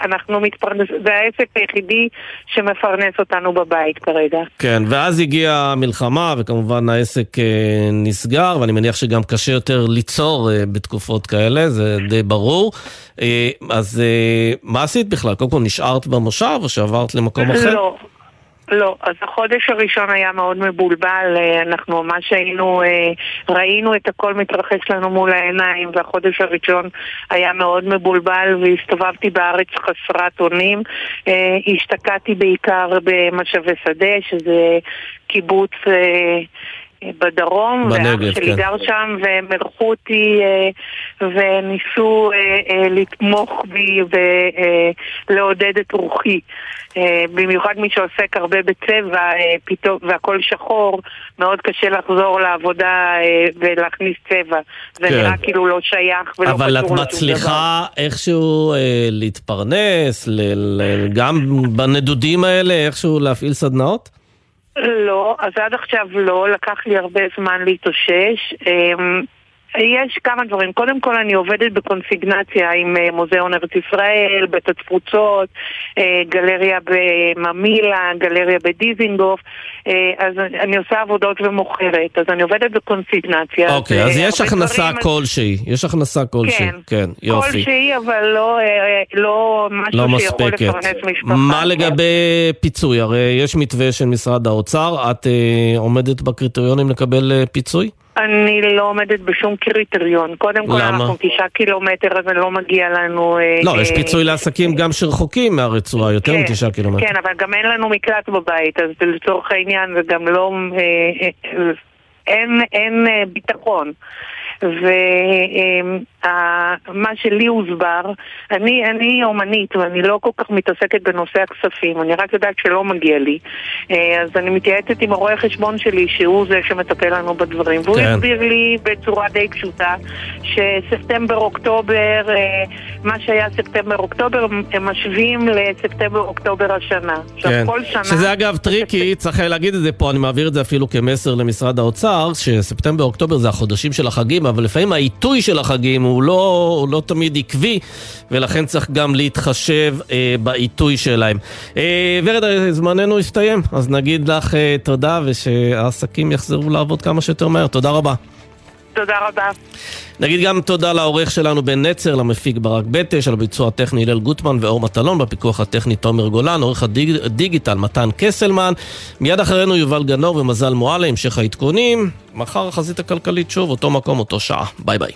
אנחנו מתפרנסים, זה העסק היחידי שמפרנס אותנו בבית כרגע. כן, ואז הגיעה המלחמה וכמובן העסק נסגר, ואני מניח שגם קשה יותר ליצור בתקופות כאלה, זה די ברור. אז מה עשית בכלל? קודם כל נשארת במושב או שעברת למקום אחר? לא, אז החודש הראשון היה מאוד מבולבל, אנחנו ממש ראינו את הכל מתרחש לנו מול העיניים, והחודש הראשון היה מאוד מבולבל והסתובבתי בארץ חסרת אונים, השתקעתי בעיקר במשאבי שדה, שזה קיבוץ בדרום, ואח שלי גר שם, והם ערכו אותי וניסו לתמוך בי ולעודד את רוחי. במיוחד מי שעוסק הרבה בצבע פתאום, והכל שחור, מאוד קשה לחזור לעבודה ולהכניס צבע. זה נראה כאילו לא שייך ולא חשוב. אבל את מצליחה איכשהו להתפרנס, גם בנדודים האלה איכשהו להפעיל סדנאות? לא, אז עד עכשיו לא, לקח לי הרבה זמן להתאושש. יש כמה דברים. קודם כל אני עובדת בקונסיגנציה עם מוזיאון ארץ ישראל, בית התפוצות, גלריה בממילה, גלריה בדיזינגוף, אז אני עושה עבודות ומוכרת, אז אני עובדת בקונסיגנציה. אוקיי, אז יש הכנסה כלשהי, כן, יופי. כלשהי, אבל לא משהו שיכול לפרנס משפחה. מה לגבי פיצוי? הרי יש מתווה של משרד האוצר, את עומדת בקריטריונים לקבל פיצוי? אני לא עומדת בשום קריטריון. קודם כל אנחנו 9 קילומטר, אז אני לא מגיע לנו... לא, יש פיצוי לעסקים גם שרחוקים מהרצועה, יותר מ9 קילומטר. כן, אבל גם אין לנו מקלט בבית, אז לצורך העניין זה גם לא... אין ביטחון. ומה שלי הוסבר, אני אומנית ואני לא כל כך מתעסקת בנושא הכספים, אני רק יודעת שלא מגיע לי, אז אני מתייעצת עם הרואה חשבון שלי שהוא זה שמטפל לנו בדברים, והוא הסביר לי בצורה די פשוטה שספטמבר-אוקטובר, מה שהיה ספטמבר-אוקטובר הם משווים לספטמבר-אוקטובר השנה. שזה אגב טריקי, צריך להגיד את זה פה, אני מעביר את זה אפילו כמסר למשרד האוצר, שספטמבר-אוקטובר זה החודשים של החגים, אבל לפעמים העיתוי של החגים הוא לא תמיד עקבי, ולכן צריך גם להתחשב בעיתוי שלהם. ורד, זמננו הסתיים, אז נגיד לך תודה, ושהעסקים יחזרו לעבוד כמה שיותר מהר. תודה רבה. תודה רבה. נגיד גם תודה לעורך שלנו בן נצר, למפיק ברק בטש, על ביצוע טכני הלל גוטמן ואור מטלון, בפיקוח הטכני תומר גולן, עורך הדיגיטל מתן קסלמן, מיד אחרינו יובל גנור ומזל מועלה, המשך העדכונים, מחר החזית הכלכלית שוב, אותו מקום, אותו שעה, ביי ביי.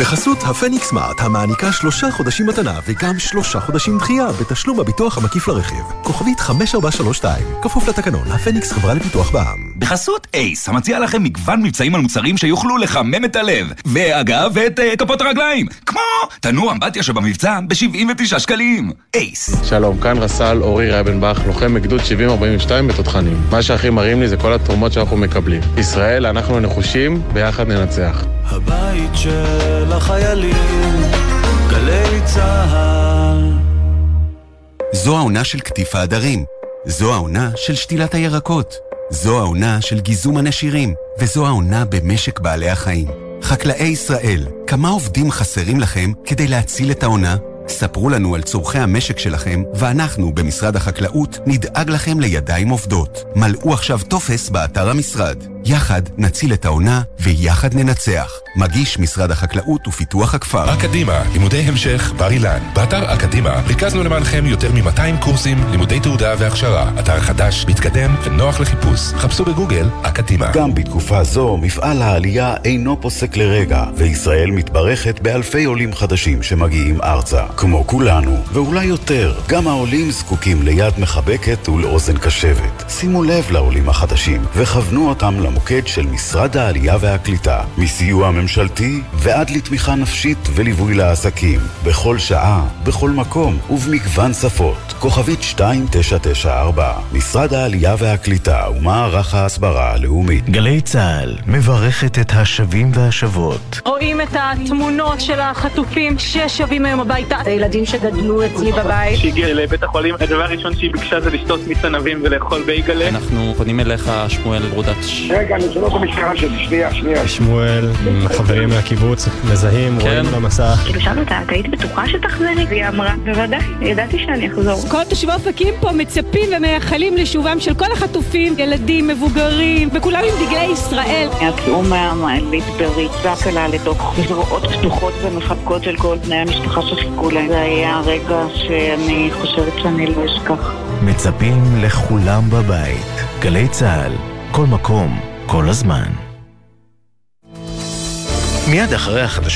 בחסות הפניקס מארט, המעניקה 3 חודשים מתנה וגם 3 חודשים דחייה בתשלום הביטוח המקיף לרכב. כוכבית 5432, כפוף לתקנון, הפניקס חברה לפיתוח בע"מ. בחסות אייס, המציע לכם מגוון מבצעים על מוצרים שיוכלו לחמם את הלב, ואגב את כפות הרגליים, כמו תנוע אמבטיה שבמבצע ב79 שקלים. אייס. שלום, כאן רסל אורי רייבנבך, לוחם מגדוד 7042 בתותחנים. מה שהכי מרים לי זה כל התרומות שאנחנו מקבלים. ישראל, אנחנו נחושים, ביחד ננצח. הבית של החיילים, גלי צהל. זו העונה של כתיף העדרים, זו העונה של שתילת הירקות, זו העונה של גיזום הנשירים, וזו העונה במשק בעלי החיים. חקלאי ישראל, כמה עובדים חסרים לכם כדי להציל את העונה? ספרו לנו על צורכי המשק שלכם, ואנחנו במשרד החקלאות נדאג לכם לידיים עובדות. מלאו עכשיו טופס באתר המשרד. יחד נציל את העונה ויחד ננצח. מגיש משרד החקלאות ופיתוח הכפר. אקדימה, לימודי המשך, בר אילן. באתר אקדימה ריכזנו למענכם יותר מ-200 קורסים, לימודי תעודה והכשרה. אתר חדש, מתקדם ונוח לחיפוש. חפשו בגוגל אקדימה. גם בתקופה זו מפעל העלייה אינו פוסק לרגע, וישראל מתברכת באלפי עולים חדשים שמגיעים ארצה. כמו כולנו, ואולי יותר, גם העולים זקוקים ליד מחבקת ולאוזן קשבת. שימו לב לעולים החדשים וכוונו אותם למוקד של משרד העלייה והקליטה, מסיוע ממשלתי ועד לתמיכה נפשית וליווי לעסקים, בכל שעה, בכל מקום ובמגוון שפות. כוכבית 2994, משרד העלייה והקליטה ומערך ההסברה הלאומית. גלי צהל מברכת את השבים והשבות. רואים את התמונות של החטופים ששבים היום הביתה. זה ילדים שגדלו אצלי בבית. שהגיע לבית החולים, הדבר הראשון שהיא ביקשה זה לשתות מצנבים ולאכול בייגלה. אנחנו פונים אליך, שמואל רודנסקי. רגע, אני שומע את המשקרה שלי, שנייה. שמואל, חברים מהקיבוץ, מזהים, רואים במסך. כששאלנו אותה, את היית בטוחה שתחזרי? והיא אמרה, בוודאי, ידעתי שאני אחזור. כל תושבי אופקים פה מצפים ומייחלים לשובם של כל החטופים, ילדים, מבוגרים, וכולם עם דגלי ישראל. התאום המעלית בריצה קלה לתוך זרועות פתוחות ומחבקות של כל בני המשפחה שחיכו להם. זה היה הרגע שאני חושבת שאני לא אשכח. מצפים לכולם בבית. גלי צהל, כל מקום, כל הזמן. מיד אחרי החדשות